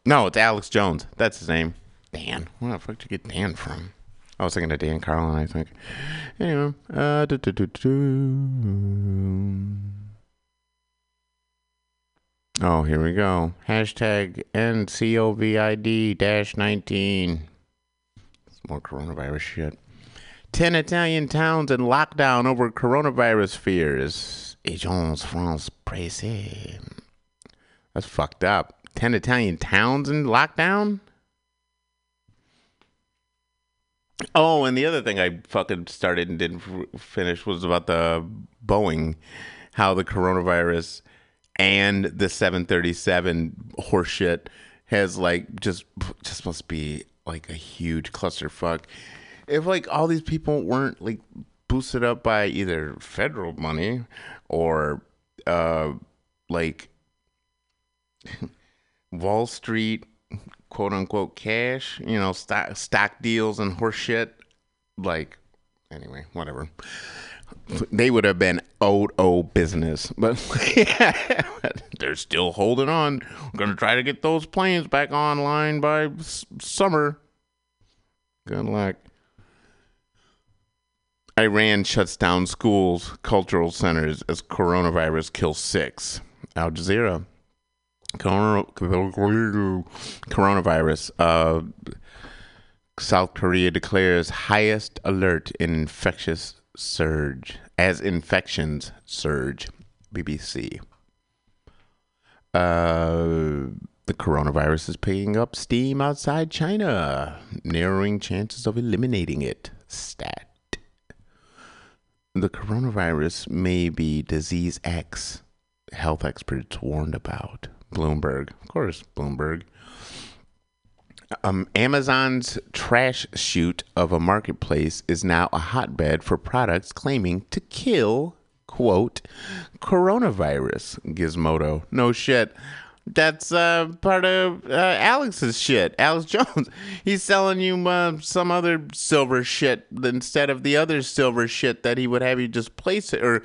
No, it's Alex Jones. That's his name. Dan. Where the fuck did you get Dan from? I was thinking of Dan Carlin, I think. Anyway. Oh, here we go. Hashtag NCOVID-19. It's more coronavirus shit. 10 Italian towns in lockdown over coronavirus fears. Agence France Presse. That's fucked up. 10 Italian towns in lockdown? Oh, and the other thing I fucking started and didn't finish was about the Boeing. How the coronavirus and the 737 horseshit has, like, just must be, like, a huge clusterfuck. If, like, all these people weren't, like, boosted up by either federal money or, like, Wall Street, quote-unquote, cash, you know, stock deals and horseshit, like, anyway, whatever. They would have been old business. But yeah, they're still holding on. We're going to try to get those planes back online by summer. Good luck. Iran shuts down schools, cultural centers as coronavirus kills 6. Al Jazeera. Coronavirus. South Korea declares highest alert in infectious surge. As infections surge. BBC. The coronavirus is picking up steam outside China. Narrowing chances of eliminating it. Stat. The coronavirus may be disease X, health experts warned about. Bloomberg. Of course, Bloomberg. Amazon's trash chute of a marketplace is now a hotbed for products claiming to kill, quote, coronavirus. Gizmodo. No shit. That's part of Alex's shit. Alex Jones. He's selling you some other silver shit instead of the other silver shit that he would have you just place it. Or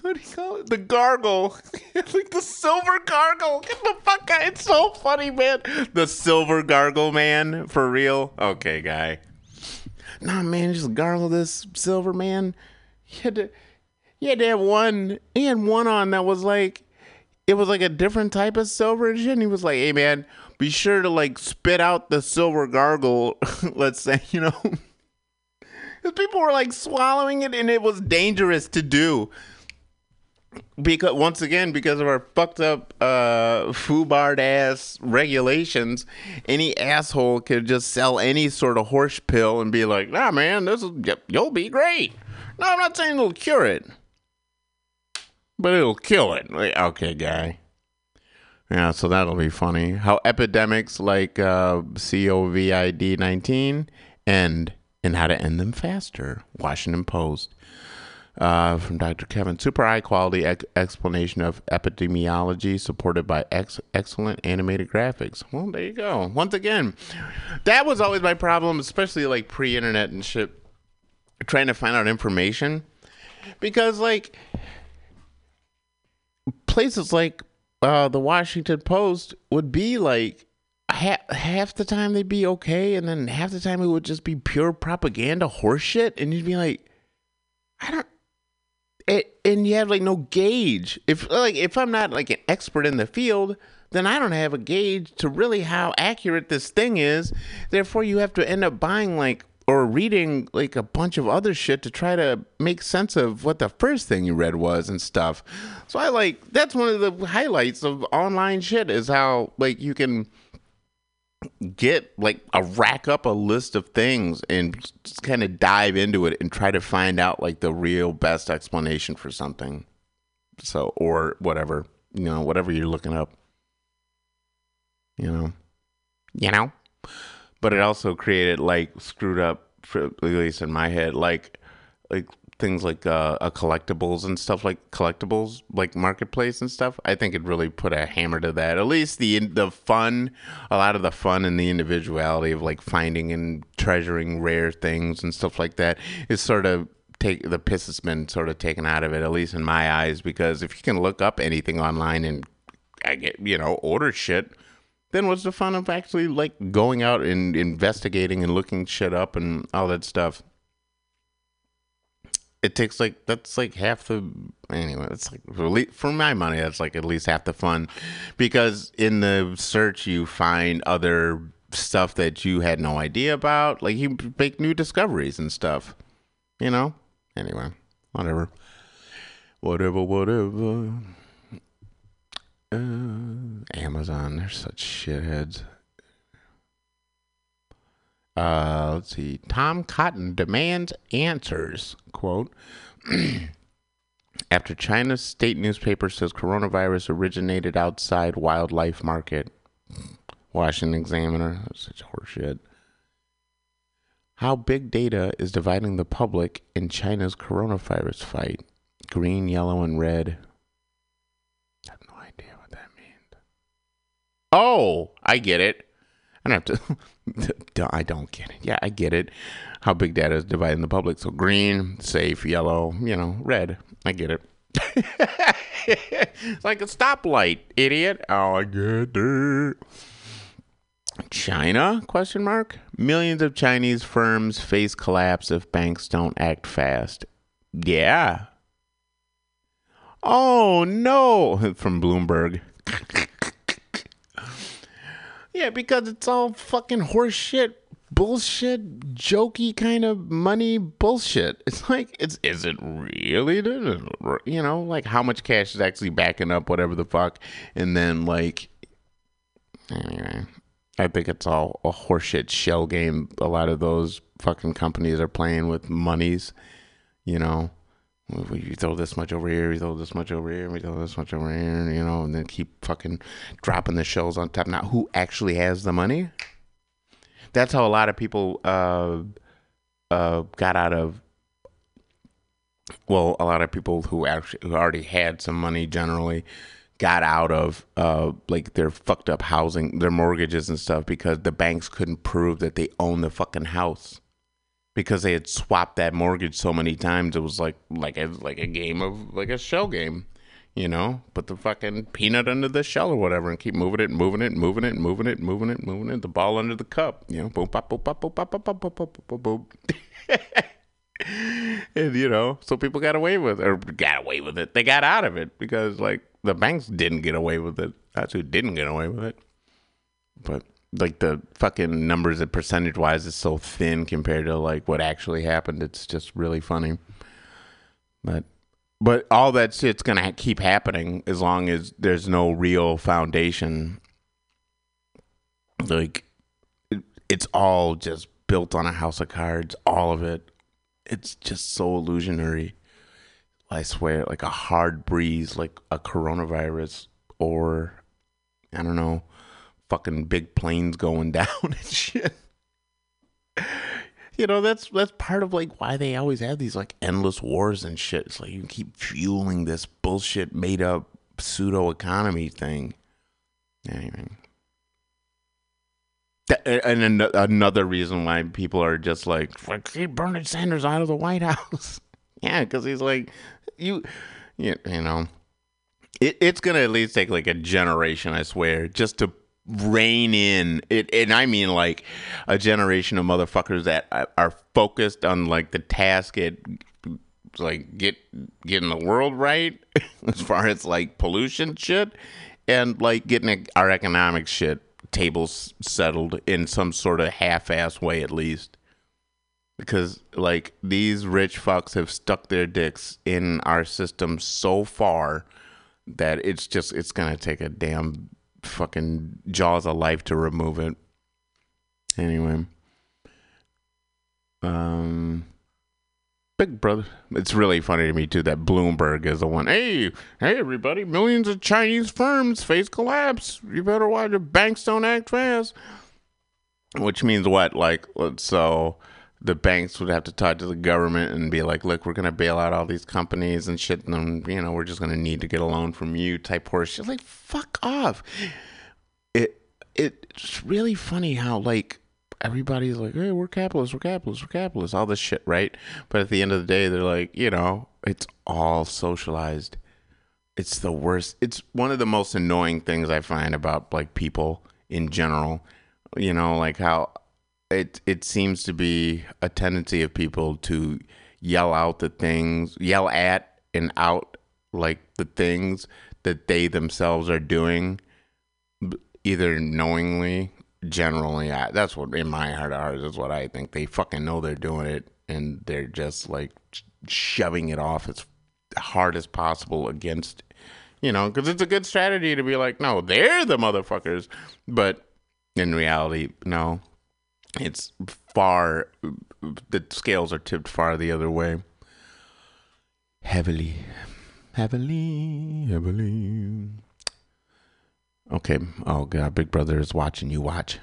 what do you call it? The gargle. It's like the silver gargle. Get the fuck out. It's so funny, man. The silver gargle, man. For real. Okay, guy. Nah, man. Just gargle this silver, man. He had to have one. He had one on that was like. It was like a different type of silver and shit. And he was like, hey, man, be sure to, like, spit out the silver gargle, let's say, you know. Because people were, like, swallowing it, and it was dangerous to do. because once again, because of our fucked up foobard ass regulations, any asshole could just sell any sort of horse pill and be like, nah, man, this is, you'll be great. No, I'm not saying it'll cure it, but it'll kill it. Like, okay, guy. Yeah, so that'll be funny. How epidemics like COVID-19 end and how to end them faster. Washington Post. From Dr. Kevin. Super high quality explanation of epidemiology supported by excellent animated graphics. Well, there you go. Once again, that was always my problem, especially like pre-internet and shit, trying to find out information. Because like places like the Washington Post would be like, half the time they'd be okay, and then half the time it would just be pure propaganda horseshit, and you'd be like, I don't... and you have like no gauge. If I'm not like an expert in the field, then I don't have a gauge to really how accurate this thing is. Therefore, you have to end up buying like or reading like a bunch of other shit to try to make sense of what the first thing you read was and stuff. So I like that's one of the highlights of online shit is how like you can get like a rack up a list of things and just kind of dive into it and try to find out like the real best explanation for something. So, or whatever, you know, whatever you're looking up, you know, but it also created like screwed up for, at least in my head, like things like collectibles and stuff, like collectibles like marketplace and stuff. I think it really put a hammer to that, at least the fun, a lot of the fun and the individuality of like finding and treasuring rare things and stuff like that is sort of the piss has been sort of taken out of it, at least in my eyes, because if you can look up anything online and order shit, then what's the fun of actually like going out and investigating and looking shit up and all that stuff? It takes like, that's like half the, anyway, it's like, for my money, that's like at least half the fun, because in the search you find other stuff that you had no idea about. Like you make new discoveries and stuff, you know? Anyway, whatever. Amazon, they're such shitheads. Let's see. Tom Cotton demands answers. Quote, after China's state newspaper says coronavirus originated outside wildlife market. Washington Examiner. That's such horseshit. How big data is dividing the public in China's coronavirus fight. Green, yellow, and red. I have no idea what that means. Oh, I get it. I don't have to. I don't get it. Yeah, I get it. How big data is dividing the public. So green, safe, yellow, red. I get it. It's like a stoplight, idiot. Oh, I get it. China? Question mark. Millions of Chinese firms face collapse if banks don't act fast. Yeah. Oh no! From Bloomberg. Yeah, because it's all fucking horseshit, bullshit, jokey kind of money bullshit. It's like, is it really, like how much cash is actually backing up whatever the fuck? And then like, anyway, I think it's all a horseshit shell game. A lot of those fucking companies are playing with monies, You throw this much over here, we throw this much over here, we throw this much over here, and then keep fucking dropping the shells on top. Now, who actually has the money? That's how a lot of people got out of, well, a lot of people who already had some money generally got out of like their fucked up housing, their mortgages and stuff, because the banks couldn't prove that they own the fucking house. Because they had swapped that mortgage so many times, it was like a game of like a shell game, Put the fucking peanut under the shell or whatever, and keep moving it. The ball under the cup, Boop, bop, boop, bop, boop, bop, boop, boop, boop, boop, boop. And so people got away with it. They got out of it because like the banks didn't get away with it. That's who didn't get away with it. But. Like the fucking numbers that percentage wise is so thin compared to like what actually happened. It's just really funny. But But all that shit's going to keep happening as long as there's no real foundation. Like, it's all just built on a house of cards, all of it. It's just so illusionary. I swear, like a hard breeze, like a coronavirus, or, I don't know, fucking big planes going down and shit. You know, that's part of, like, why they always have these, like, endless wars and shit. It's like you keep fueling this bullshit made-up pseudo-economy thing. Anyway. And another reason why people are just like, keep Bernie Sanders out of the White House. Yeah, because he's like, you know, it's going to at least take, like, a generation, I swear, just to rein in it. And I mean, like, a generation of motherfuckers that are focused on, like, the task at, like, getting the world right as far as, like, pollution shit and, like, getting our economic shit tables settled in some sort of half-ass way, at least. Because, like, these rich fucks have stuck their dicks in our system so far that it's going to take a damn fucking jaws of life to remove it. Anyway. Big Brother. It's really funny to me, too, that Bloomberg is the one. Hey, everybody, millions of Chinese firms face collapse. You better watch your banks don't act fast. Which means what? Like, so the banks would have to talk to the government and be like, look, we're going to bail out all these companies and shit. And then, you know, we're just going to need to get a loan from you type horse shit. Like, fuck off. It's really funny how, like, everybody's like, hey, we're capitalists, all this shit, right? But at the end of the day, they're like, you know, it's all socialized. It's the worst. It's one of the most annoying things I find about, like, people in general, you know, like how It seems to be a tendency of people to yell at and out like the things that they themselves are doing, either knowingly, generally. That's what, in my heart of hearts, is what I think. They fucking know they're doing it, and they're just, like, shoving it off as hard as possible against, you know, because it's a good strategy to be like, no, they're the motherfuckers. But in reality, no. It's far, the scales are tipped far the other way. Heavily. Okay. Oh, God. Big Brother is watching you watch.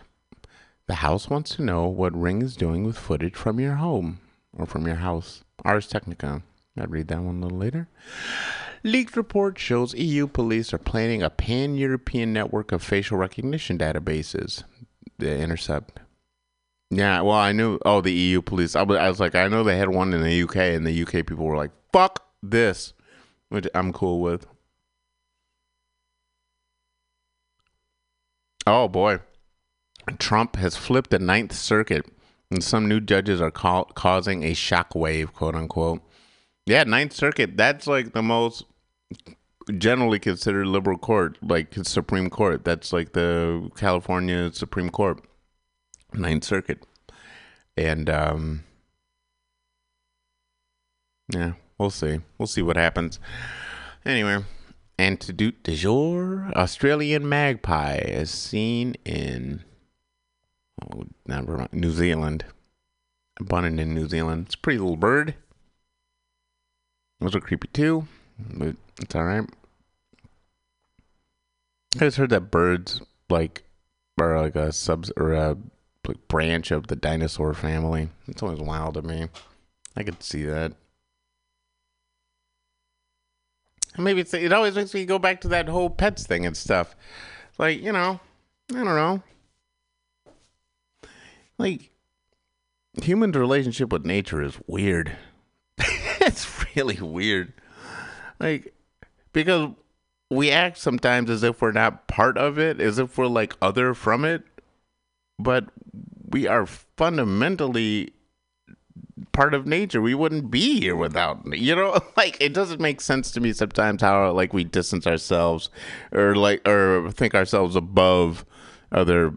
The house wants to know what Ring is doing with footage from your home or from your house. Ars Technica. I'd read that one a little later. Leaked report shows EU police are planning a pan-European network of facial recognition databases. The Intercept. Yeah, well, I knew, the EU police. I was like, I know they had one in the UK, and the UK people were like, fuck this, which I'm cool with. Oh, boy. Trump has flipped the Ninth Circuit, and some new judges are causing a shockwave, quote unquote. Yeah, Ninth Circuit, that's like the most generally considered liberal court, like Supreme Court. That's like the California Supreme Court. Ninth Circuit. And yeah, we'll see what happens. Anyway, antidote du jour, Australian magpie is seen in New Zealand. Abundant in New Zealand. It's a pretty little bird. Those are creepy too, but it's all right. I just heard that birds, like, or like a branch of the dinosaur family. It's always wild to me. I could see that. And maybe it always makes me go back to that whole pets thing and stuff. Like, you know, I don't know. Like, human's relationship with nature is weird. It's really weird. Like, because we act sometimes as if we're not part of it, as if we're, like, other from it, but we are fundamentally part of nature. We wouldn't be here without, you know, like, it doesn't make sense to me sometimes how, like, we distance ourselves or think ourselves above other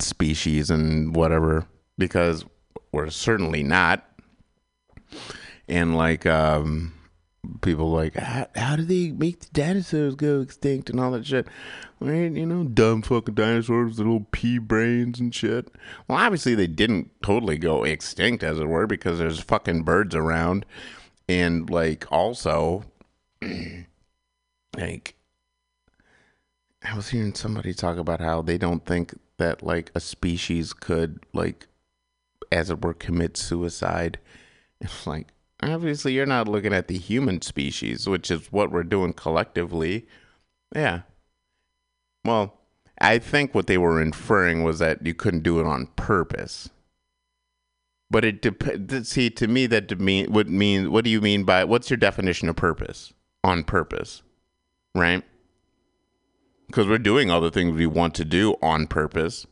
species and whatever, because we're certainly not. And, like, people like, how do they make the dinosaurs go extinct and all that shit? Right, you know, dumb fucking dinosaurs with their little pea brains and shit. Well, obviously they didn't totally go extinct, as it were, because there's fucking birds around. And, like, also, like, I was hearing somebody talk about how they don't think that, like, a species could, like, as it were, commit suicide. It's like, obviously you're not looking at the human species, which is what we're doing collectively. Yeah. Well, I think what they were inferring was that you couldn't do it on purpose. But it depends. See, to me, that would mean, what do you mean by, what's your definition of purpose? On purpose, right? Because we're doing all the things we want to do on purpose.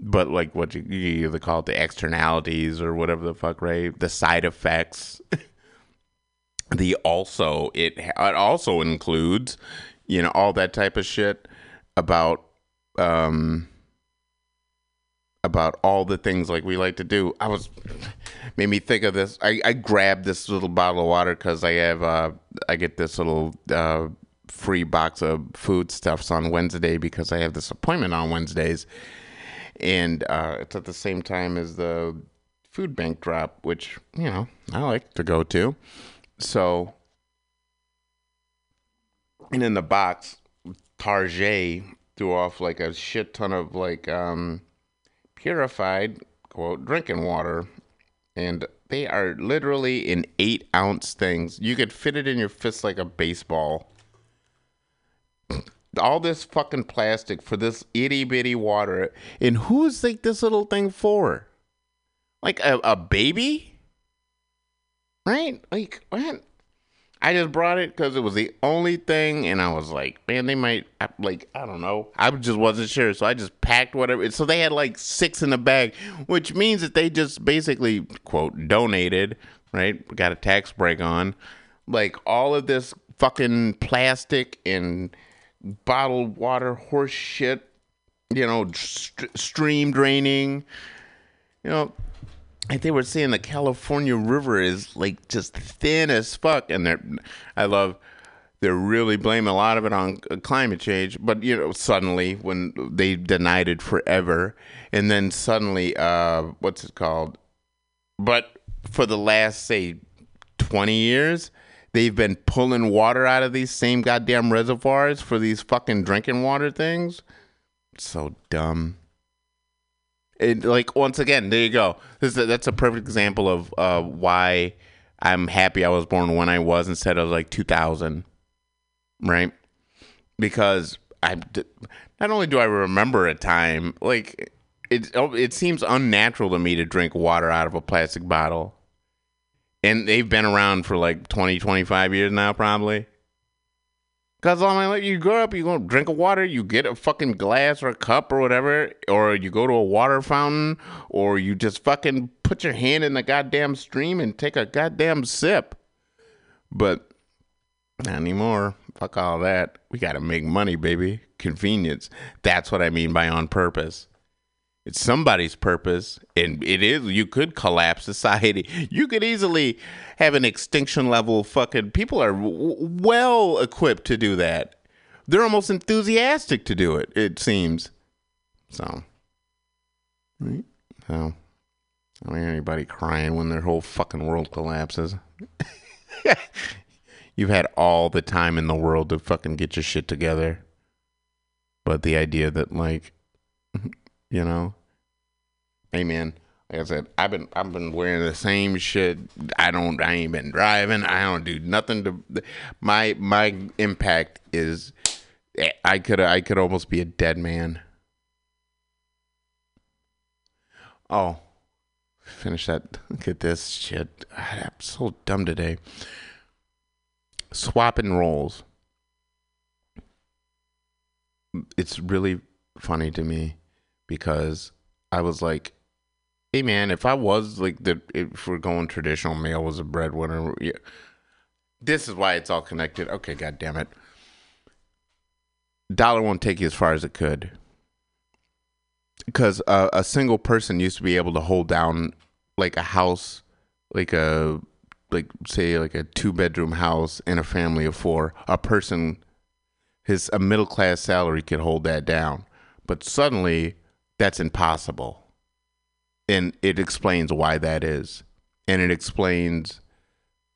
But, like, what you either call it, the externalities or whatever the fuck, right? The side effects. It also includes, you know, all that type of shit about all the things, like, we like to do. Made me think of this. I grabbed this little bottle of water because I have, I get this little free box of foodstuffs on Wednesday because I have this appointment on Wednesdays. And it's at the same time as the food bank drop, which, you know, I like to go to. So, and in the box, Target threw off like a shit ton of like purified, quote, drinking water. And they are literally in 8-ounce things. You could fit it in your fist like a baseball. All this fucking plastic for this itty bitty water. And who's like this little thing for? Like a baby? Right? Like, what? I just brought it because it was the only thing. And I was like, man, they might, like, I don't know. I just wasn't sure. So I just packed whatever. So they had like 6 in the bag, which means that they just basically, quote, donated, right? Got a tax break on. Like all of this fucking plastic and bottled water, horse shit, you know, stream draining. You know, like they were saying the California river is like just thin as fuck. And they're really blaming a lot of it on climate change. But, you know, suddenly when they denied it forever, and then suddenly, what's it called? But for the last, say, 20 years, they've been pulling water out of these same goddamn reservoirs for these fucking drinking water things. So dumb. And like, once again, there you go. That's a perfect example of why I'm happy I was born when I was, instead of like 2000, right? Because not only do I remember a time, like, it seems unnatural to me to drink water out of a plastic bottle. And they've been around for like 20, 25 years now, probably. Because all my life, you grow up, you go drink a water, you get a fucking glass or a cup or whatever, or you go to a water fountain, or you just fucking put your hand in the goddamn stream and take a goddamn sip. But not anymore. Fuck all that. We got to make money, baby. Convenience. That's what I mean by on purpose. It's somebody's purpose, and it is. You could collapse society. You could easily have an extinction level. Fucking people are well equipped to do that. They're almost enthusiastic to do it, it seems. So, right? So I don't hear anybody crying when their whole fucking world collapses. You've had all the time in the world to fucking get your shit together. But the idea that, like, you know, hey man, like I said, I've been wearing the same shit. I ain't been driving. I don't do nothing to my impact is I could almost be a dead man. Oh, finish that. Look at this shit. I'm so dumb today. Swapping roles. It's really funny to me. Because I was like, hey man, if we're going traditional, male was a breadwinner. Yeah. This is why it's all connected. Okay, god damn it. Dollar won't take you as far as it could. Because a single person used to be able to hold down like a house, like a like say like a 2-bedroom house and a family of 4, a person, a middle class salary could hold that down. But suddenly that's impossible. And it explains why that is. And it explains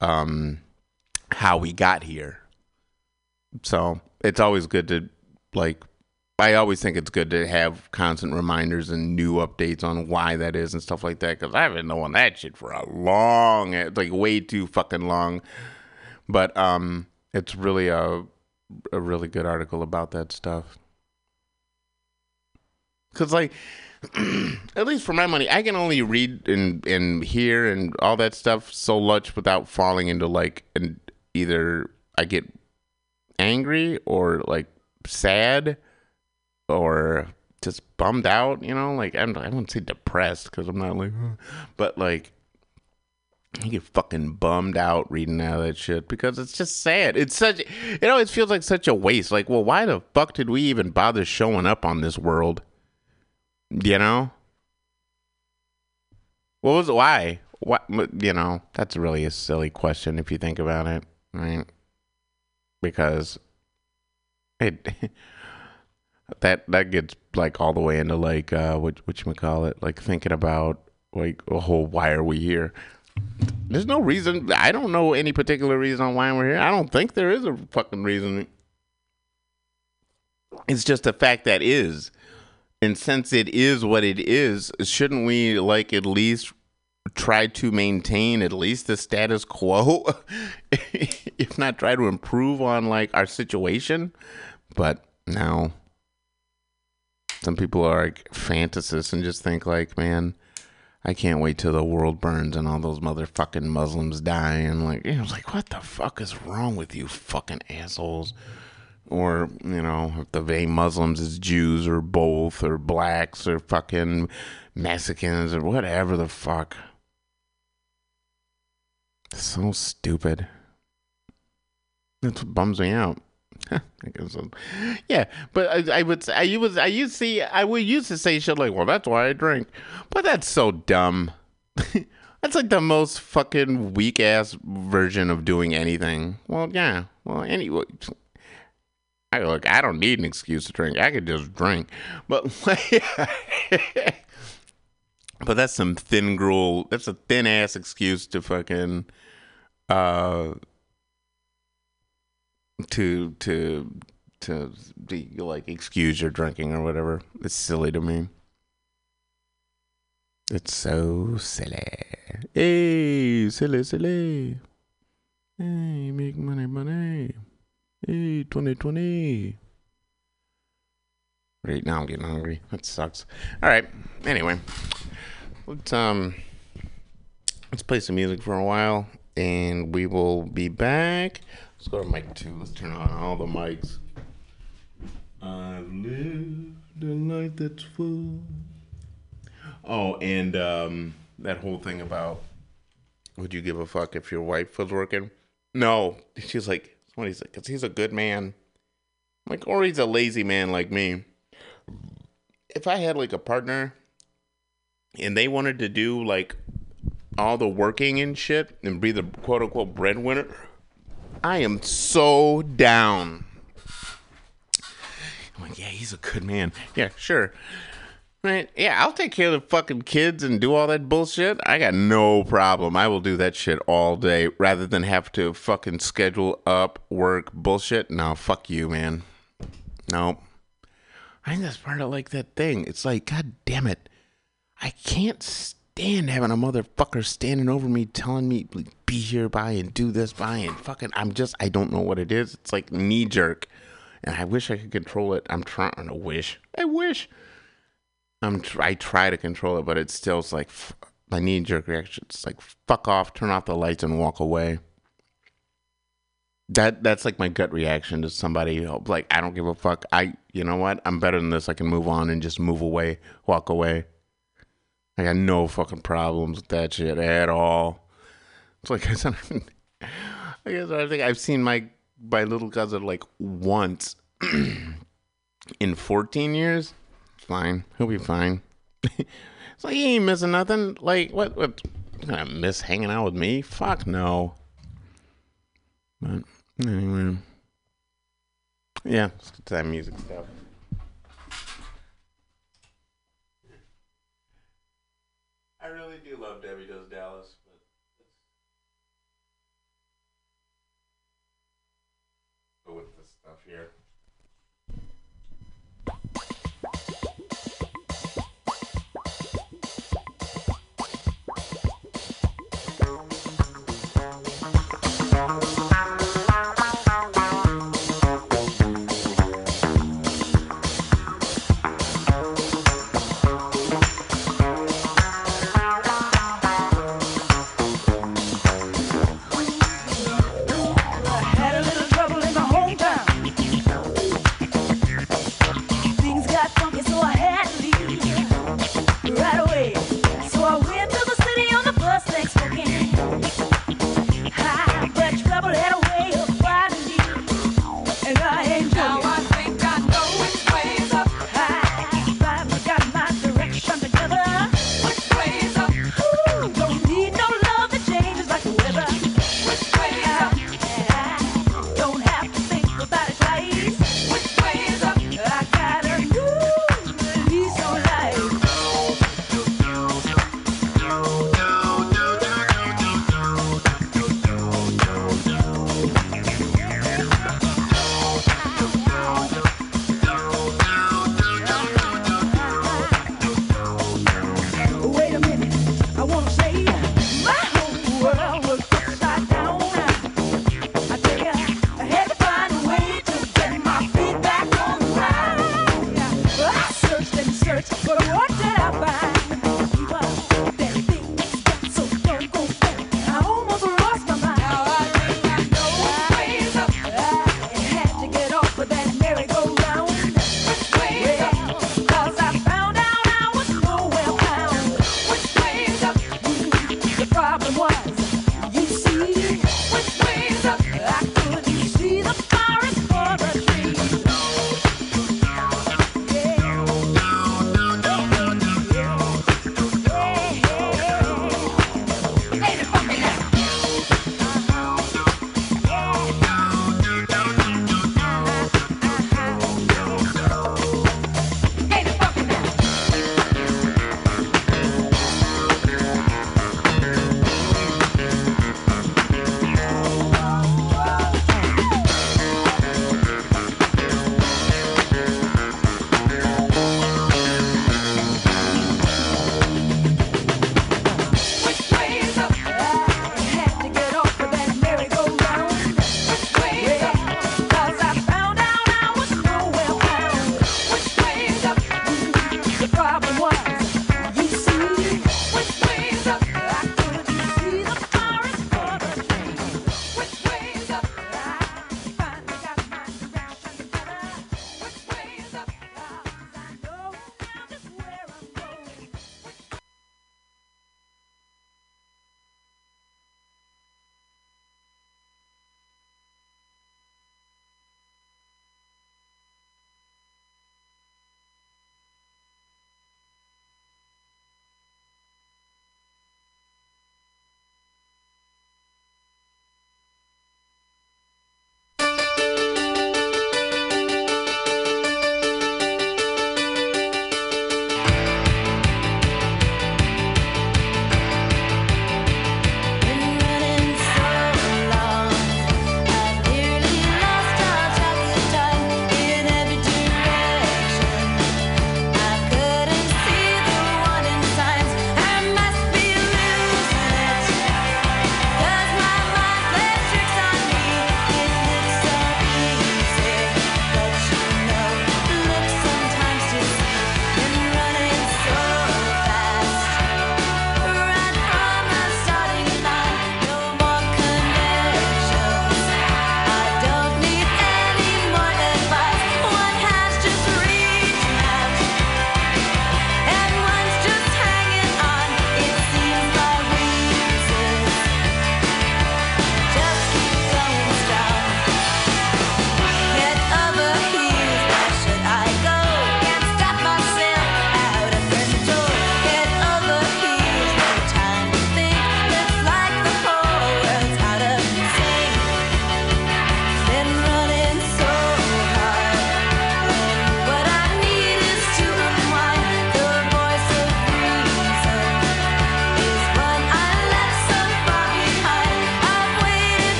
how we got here. So it's always good to, like, I always think it's good to have constant reminders and new updates on why that is and stuff like that. Because I've been knowing that shit for a long, like way too fucking long. But it's really a really good article about that stuff. Because, like, at least for my money, I can only read and hear and all that stuff so much without falling into, like, and either I get angry or, like, sad or just bummed out, you know? Like, I wouldn't say depressed because I'm not like, but, like, I get fucking bummed out reading all that shit because it's just sad. It's such, it always feels like such a waste. Like, well, why the fuck did we even bother showing up on this world? You know? What was, why? What, you know, that's really a silly question if you think about it, right? Because it that gets like all the way into like whatchamacallit, like thinking about like, oh, why are we here? There's no reason. I don't know any particular reason on why we're here. I don't think there is a fucking reason. It's just a fact that is. And since it is what it is, shouldn't we like at least try to maintain at least the status quo, if not try to improve on like our situation? But no, some people are like fantasists and just think like, man, I can't wait till the world burns and all those motherfucking Muslims die. And like, you know, like, what the fuck is wrong with you fucking assholes? Or, you know, if the vain Muslims is Jews or both or blacks or fucking Mexicans or whatever the fuck. It's so stupid. That's what bums me out. Yeah, but I used to say shit like, well, that's why I drink, but that's so dumb. That's like the most fucking weak ass version of doing anything. Well, yeah. Well, anyway, I don't need an excuse to drink. I could just drink. But but that's some thin gruel. That's a thin ass excuse to fucking to like excuse your drinking or whatever. It's silly to me. It's so silly. Hey, silly, silly. Hey, make money, money. Hey, 2020. Right now I'm getting hungry. That sucks. All right. Anyway, let's play some music for a while, and we will be back. Let's go to mic 2. Let's turn on all the mics. I've lived a life that's full. Oh, and that whole thing about would you give a fuck if your wife was working? No. She's like, somebody's like, because he's a good man. I'm like, or he's a lazy man like me. If I had like a partner and they wanted to do like all the working and shit and be the quote unquote breadwinner, I am so down. I'm like, yeah, he's a good man. Yeah, sure. Right? Yeah, I'll take care of the fucking kids and do all that bullshit. I got no problem. I will do that shit all day rather than have to fucking schedule up work bullshit. No, fuck you, man. Nope. I think that's part of like that thing. It's like, God damn it. I can't stand having a motherfucker standing over me telling me, like, be here by and do this by and fucking, I don't know what it is. It's like knee jerk. And I wish I could control it. I try to control it, but it's still like my knee jerk reaction. It's like, fuck off, turn off the lights and walk away. That's like my gut reaction to somebody. Like, I don't give a fuck. You know what? I'm better than this. I can move on and just move away, walk away. I got no fucking problems with that shit at all. It's like, I think I've seen my little cousin like once in 14 years. Fine. He'll be fine. It's like, he ain't missing nothing. Like, what? I miss hanging out with me. Fuck no. But anyway. Yeah, let's get to that music stuff. I really do love Debbie Does Dallas. But with this stuff here.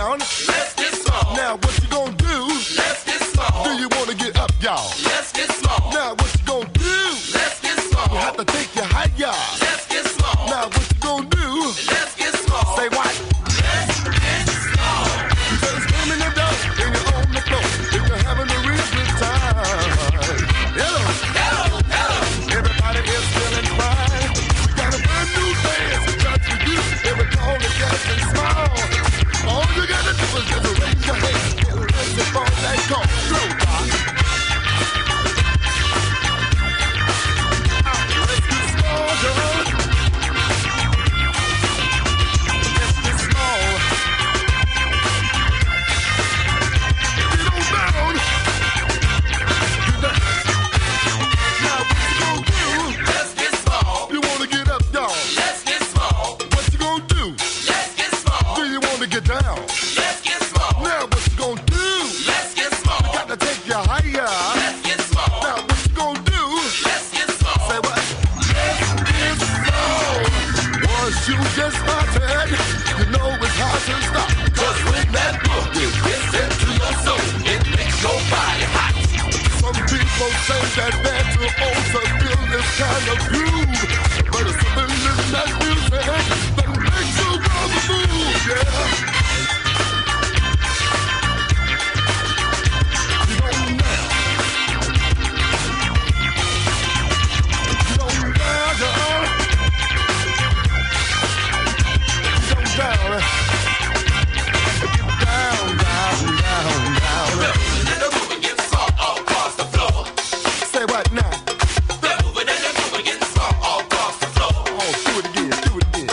down. Let's get small. Now what you gonna do? Let's get small. Do you wanna get up, y'all? Let's get small. Now what you gonna do? Let's get small. You have to take your height, y'all. Let's get small. Now what you gonna do? Let's get small. Say what? Let's get small. You better scream in the dark and you're on the floor. If you're having a real good time. Hello, hello, hello. Everybody is feeling fine. We got a brand new dance just for you. It was all the gas and small. All you gotta do is just raise your hand, get ready to fall that call. Slow down. Let's get small, girl. Let's get small. Get on down. You done. Now what you gonna do? Let's get small. You wanna get up, y'all? Let's get small. What you gonna do? To get down. Let's get small. Now what you gonna do? Let's get small. You gotta take your higher. Let's get small. Now what you gonna do? Let's get small. Say what? Let's get small. Once you get started, you know it's hard to stop. 'Cause when that book is gets into your soul, it makes your body hot. Some people say that they're too old to feel this kind of groove, but it's something in that music. Yeah. You don't know. You don't know, girl. You don't know. Get down, down, down, down. The movement gets soft all across the floor. Say what now? The movement and the movement gets soft all across the floor. Oh, do it again, do it again.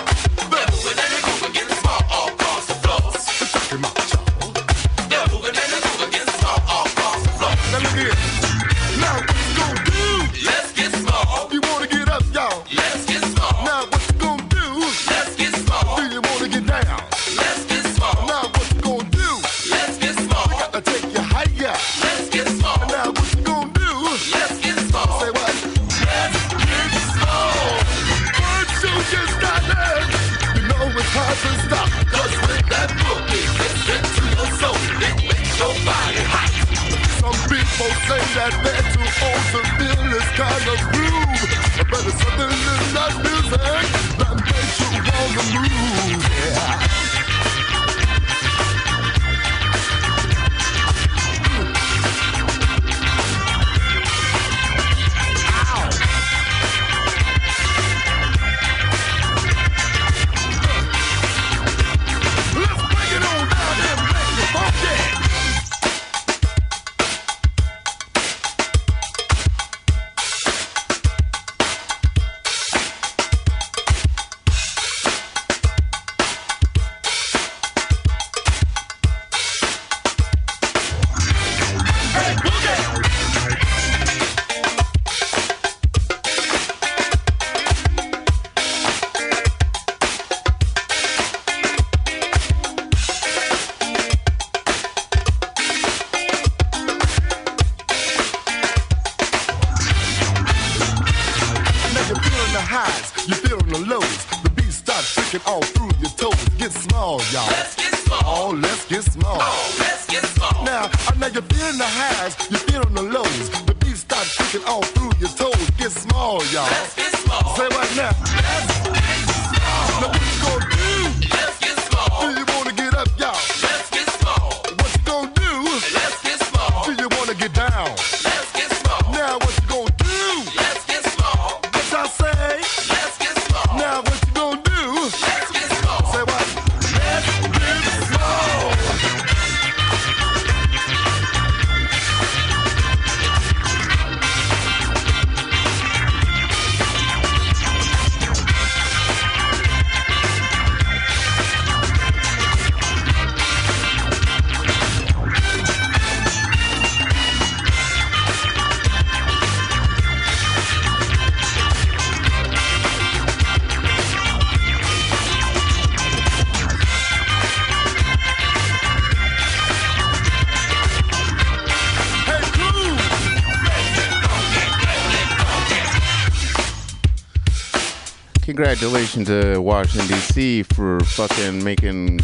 congratulations to Washington, D.C. for fucking making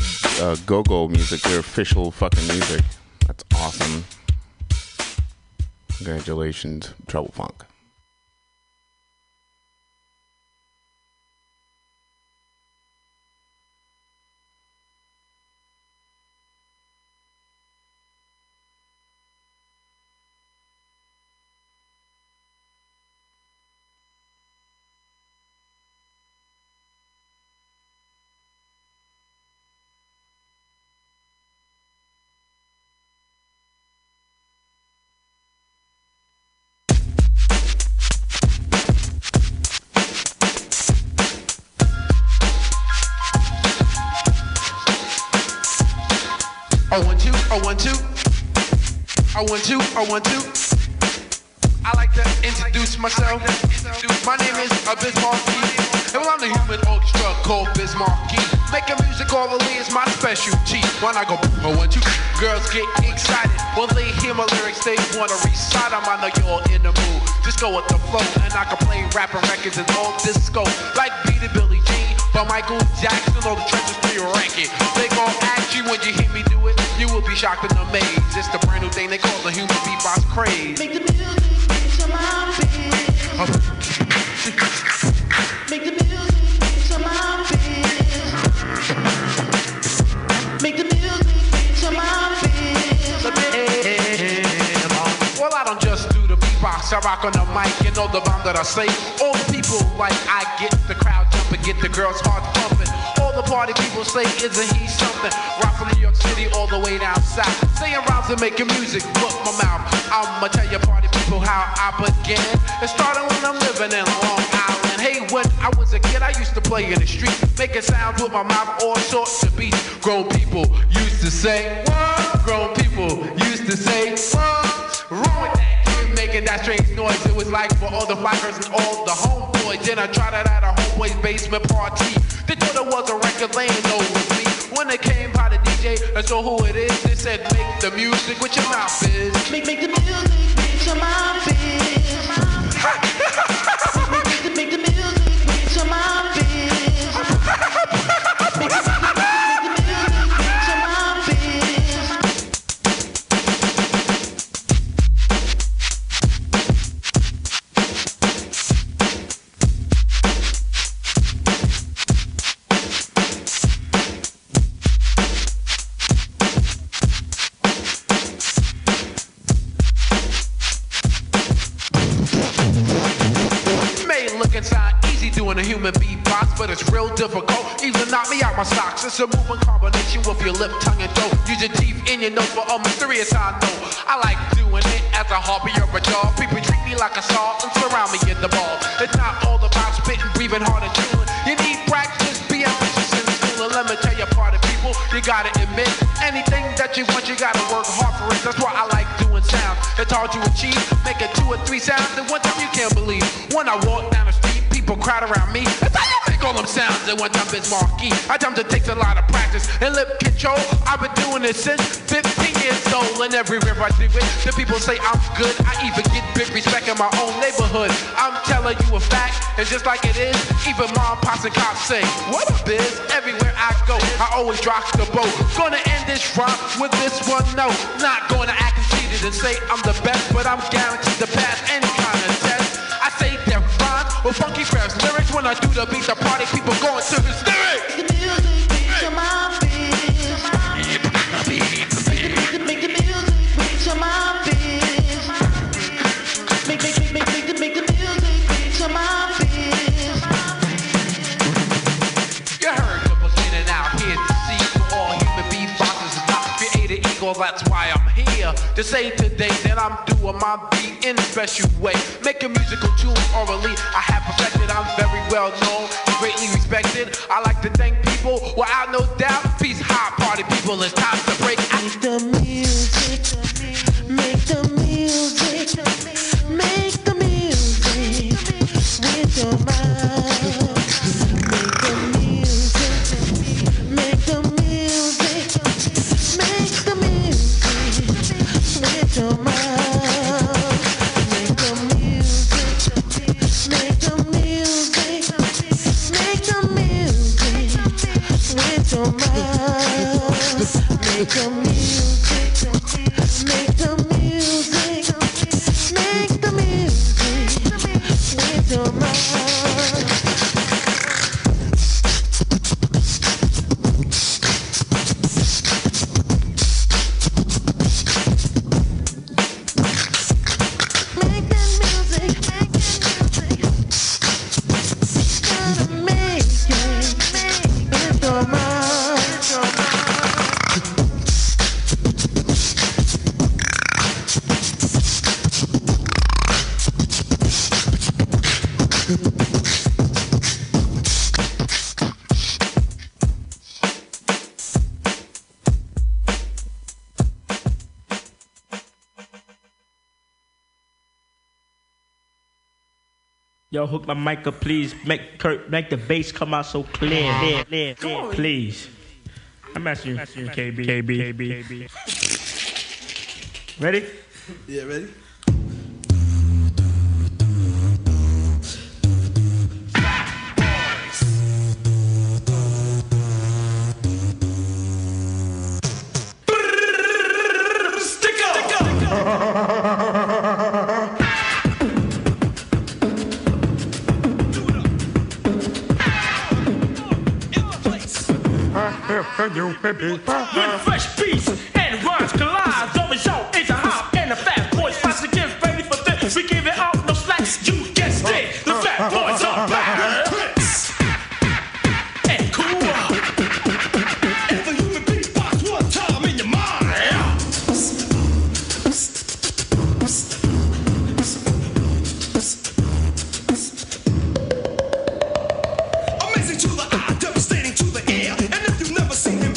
go-go music their official fucking music. That's awesome. Congratulations, Trouble Funk. I like to introduce myself. My name is Biz Markie, and well, I'm the human orchestra called Biz Markie. Making music orally is my specialty. When I go, oh, 1, 2, girls get excited when they hear my lyrics. They wanna recite 'em. I know you're in the mood. Just go with the flow, and I can play rapping records and old disco like Beat It, Billie Jean, but Michael Jackson on the trenches to your ranking. They gon' ask you when you hear me do it. You will be shocked and amazed. It's the brand new thing they call the human beatbox craze. Make the music dance to my beat. Make the music dance to my beat. Make the music dance to my beat. Well, I don't just do the beatbox. I rock on the mic and all the bomb that I say. All the people like I get the crowd jumping, get the girls' heart pumping. The party people say, isn't he something? Rock from New York City all the way down south. Saying rhymes and making music, book my mouth. I'ma tell your party people how I began. It started when I'm living in Long Island. Hey, when I was a kid, I used to play in the street, making sounds with my mouth, all sorts of beats. Grown people used to say, what? Grown people used to say, what's wrong with that? Making that strange noise, it was like for all the flyers and all the homeboys. Then I tried it at a homeboy's basement party. They thought it was a record laying over me. When they came by the DJ and saw who it is, they said, make the music with your mouth, biz. Make the music with your mouth, biz. Make the music with your mouth, biz. Make the music. But it's real difficult, even knock me out my socks. It's a moving combination with your lip, tongue, and throat. Use your teeth and your nose for a mysterious I know. I like doing it as a hobby or a job. People treat me like a saw and surround me in the ball. It's not all about spitting, breathing hard and chilling. You need practice, be ambitious and schooling. Let me tell you, part of people, you gotta admit anything that you want, you gotta work hard for it. That's why I like doing sound. It's hard to achieve, making 2 or 3 sounds at one time, you can't believe. When I walk down the street, people crowd around me. That's how you all them sounds at one time, Biz Markie. I jumped, it takes a lot of practice and lip control. I've been doing this since 15 years old, and everywhere I do it, the people say I'm good. I even get big respect in my own neighborhood. I'm telling you a fact, and just like it is, even mom, pops, and cops say, what up, Biz? Everywhere I go, I always rock the boat. Gonna end this rhyme with this one, no. Not gonna act conceited and say I'm the best, but I'm guaranteed to pass any kind of test. I say that rhyme with funky crafts lyrics when I do the beat, the party people going to hysterics. Make the music beat to my beat. Make the music beat to my beat. Make the music beat to my beat. You heard the beginning out here to see for all human beatboxers is not created equal. That's why I'm here to say today that I'm doing my beat in a special way. Making musical tunes orally, I have perfected. I'm very well known, greatly respected. I like to thank people without no doubt. Peace, high party people, it's time to break. Make the music, make the music, make the music with your mind. Make the music, make the music, make the music with your mind. Make the music, make the music. Yo, hook my mic up, please. Make the bass come out so clear. Please. I'm asking you, KB. Ready? Yeah, ready? With fresh beats and rhymes collide, double show, it's a hop and a fat boys. Once again, ready for this. We give it up, no slack. You guessed it, the fat boys are back. And cool. And the human beatbox one time in your mind. Amazing to the eye, devastating to the ear. And if you've never seen him,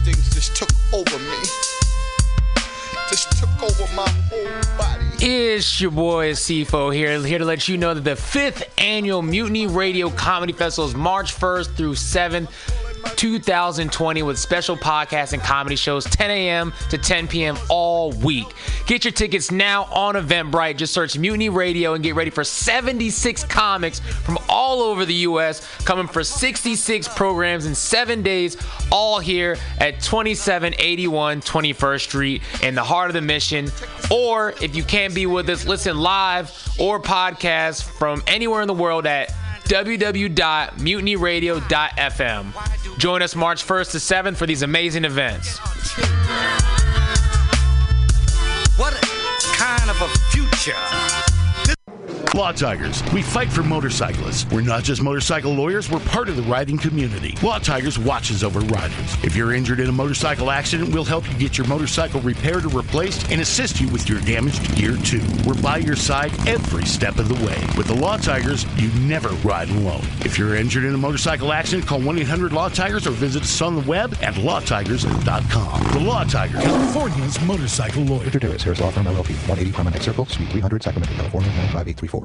these things just took over me. Just took over my whole body. It's your boy Sifo here to let you know that the 5th Annual Mutiny Radio Comedy Festival is March 1st through 7th, 2020, with special podcasts and comedy shows 10 a.m. to 10 p.m. all week. Get your tickets now on Eventbrite. Just search Mutiny Radio and get ready for 76 comics from all over the U.S. coming for 66 programs in 7 days, all here at 2781 21st Street in the heart of the Mission. Or if you can't be with us, listen live or podcast from anywhere in the world at www.mutinyradio.fm. Join us March 1st to 7th for these amazing events. What kind of a future? Law Tigers, we fight for motorcyclists. We're not just motorcycle lawyers, we're part of the riding community. Law Tigers watches over riders. If you're injured in a motorcycle accident, we'll help you get your motorcycle repaired or replaced and assist you with your damaged gear too. We're by your side every step of the way. With the Law Tigers, you never ride alone. If you're injured in a motorcycle accident, call 1-800-LAW-TIGERS or visit us on the web at lawtigers.com. The Law Tigers, California's motorcycle lawyer. Richard Harris, Harris Law Firm, LLP, 180 Promenade Circle, Suite 300, Sacramento, California, 95834.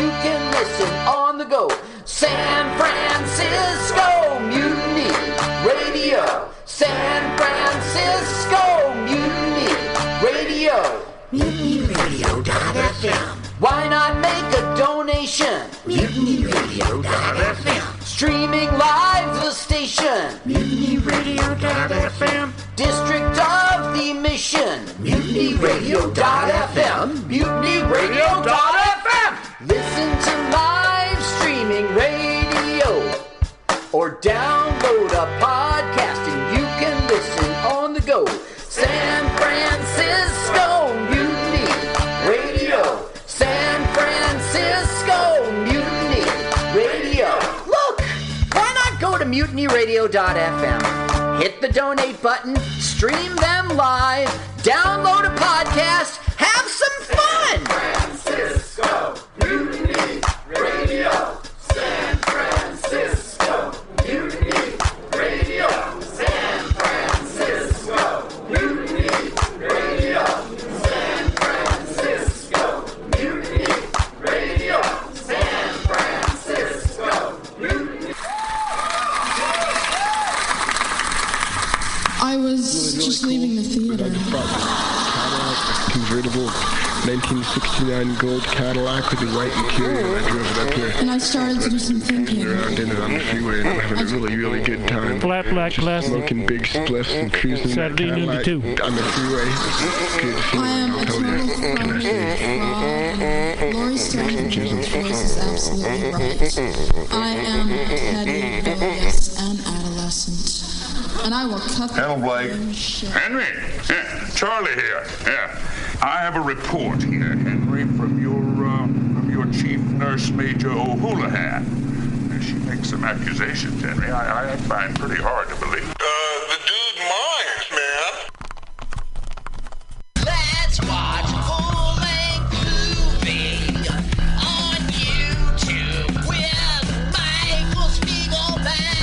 you can listen on the go. San Francisco Mutiny Radio. San Francisco Mutiny Radio. MutinyRadio.fm. Why not make a donation? MutinyRadio.fm. Streaming live the station. MutinyRadio.fm. District of the Mission. MutinyRadio.fm. MutinyRadio.fm. Listen to live streaming radio or download a podcast and you can listen on the go. San Francisco Mutiny Radio. San Francisco Mutiny Radio. Look, why not go to MutinyRadio.fm? Hit the donate button, stream them live, download a podcast, have some fun! San Francisco Mutiny Radio. San Francisco Mutiny Radio. San Francisco Mutiny Radio. San Francisco Mutiny Radio. San Francisco Mutiny. I was really just leaving the theater. Cadillac, convertible 1969 gold Cadillac with the white interior. And I drove it up here. And I started to do some thinking. Around in it on the freeway, and I'm having a really, really good time. Flat black glass. Smoking big spliffs and cruising Saturday in Cadillac on the freeway. Good feeling. I am a total fan. Lori Stone's voice is absolutely right. I am petty, rebellious, and adolescent. And I will cut the Henry, yeah, Charlie here. Yeah, I have a report here, Henry, from your chief nurse, Major O'Houlihan. She makes some accusations, Henry. I find pretty hard to believe. The dude minds, man. Let's watch full-length movie on YouTube with Michael Spiegelman.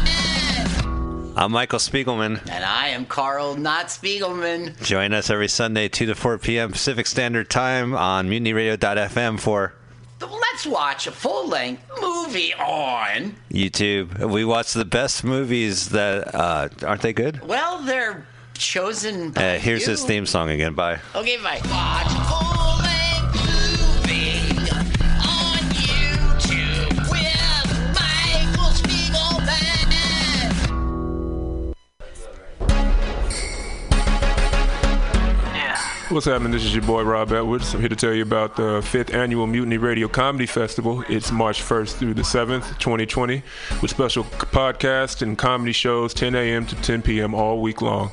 I'm Michael Spiegelman. And I am Carl, not Spiegelman. Join us every Sunday, 2 to 4 p.m. Pacific Standard Time on MutinyRadio.fm for... Let's watch a full-length movie on... YouTube. We watch the best movies that... aren't they good? Well, they're chosen by here's his theme song again. Bye. Okay, bye. Watch a full-length movie on YouTube with Michael Spiegelman. What's happening? This is your boy, Rob Edwards. I'm here to tell you about the 5th Annual Mutiny Radio Comedy Festival. It's March 1st through the 7th, 2020, with special podcasts and comedy shows 10 a.m. to 10 p.m. all week long.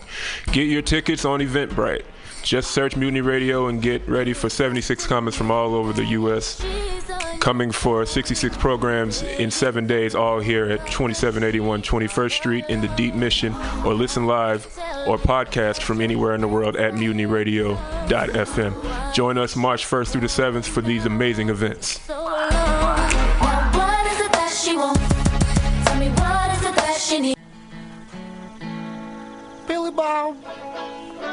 Get your tickets on Eventbrite. Just search Mutiny Radio and get ready for 76 comics from all over the U.S., coming for 66 programs in 7 days, all here at 2781 21st Street in the Deep Mission, or listen live or podcast from anywhere in the world at mutinyradio.fm. Join us March 1st through the 7th for these amazing events. Billy Bob,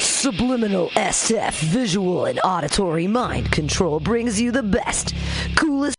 Subliminal SF visual and auditory mind control brings you the best, coolest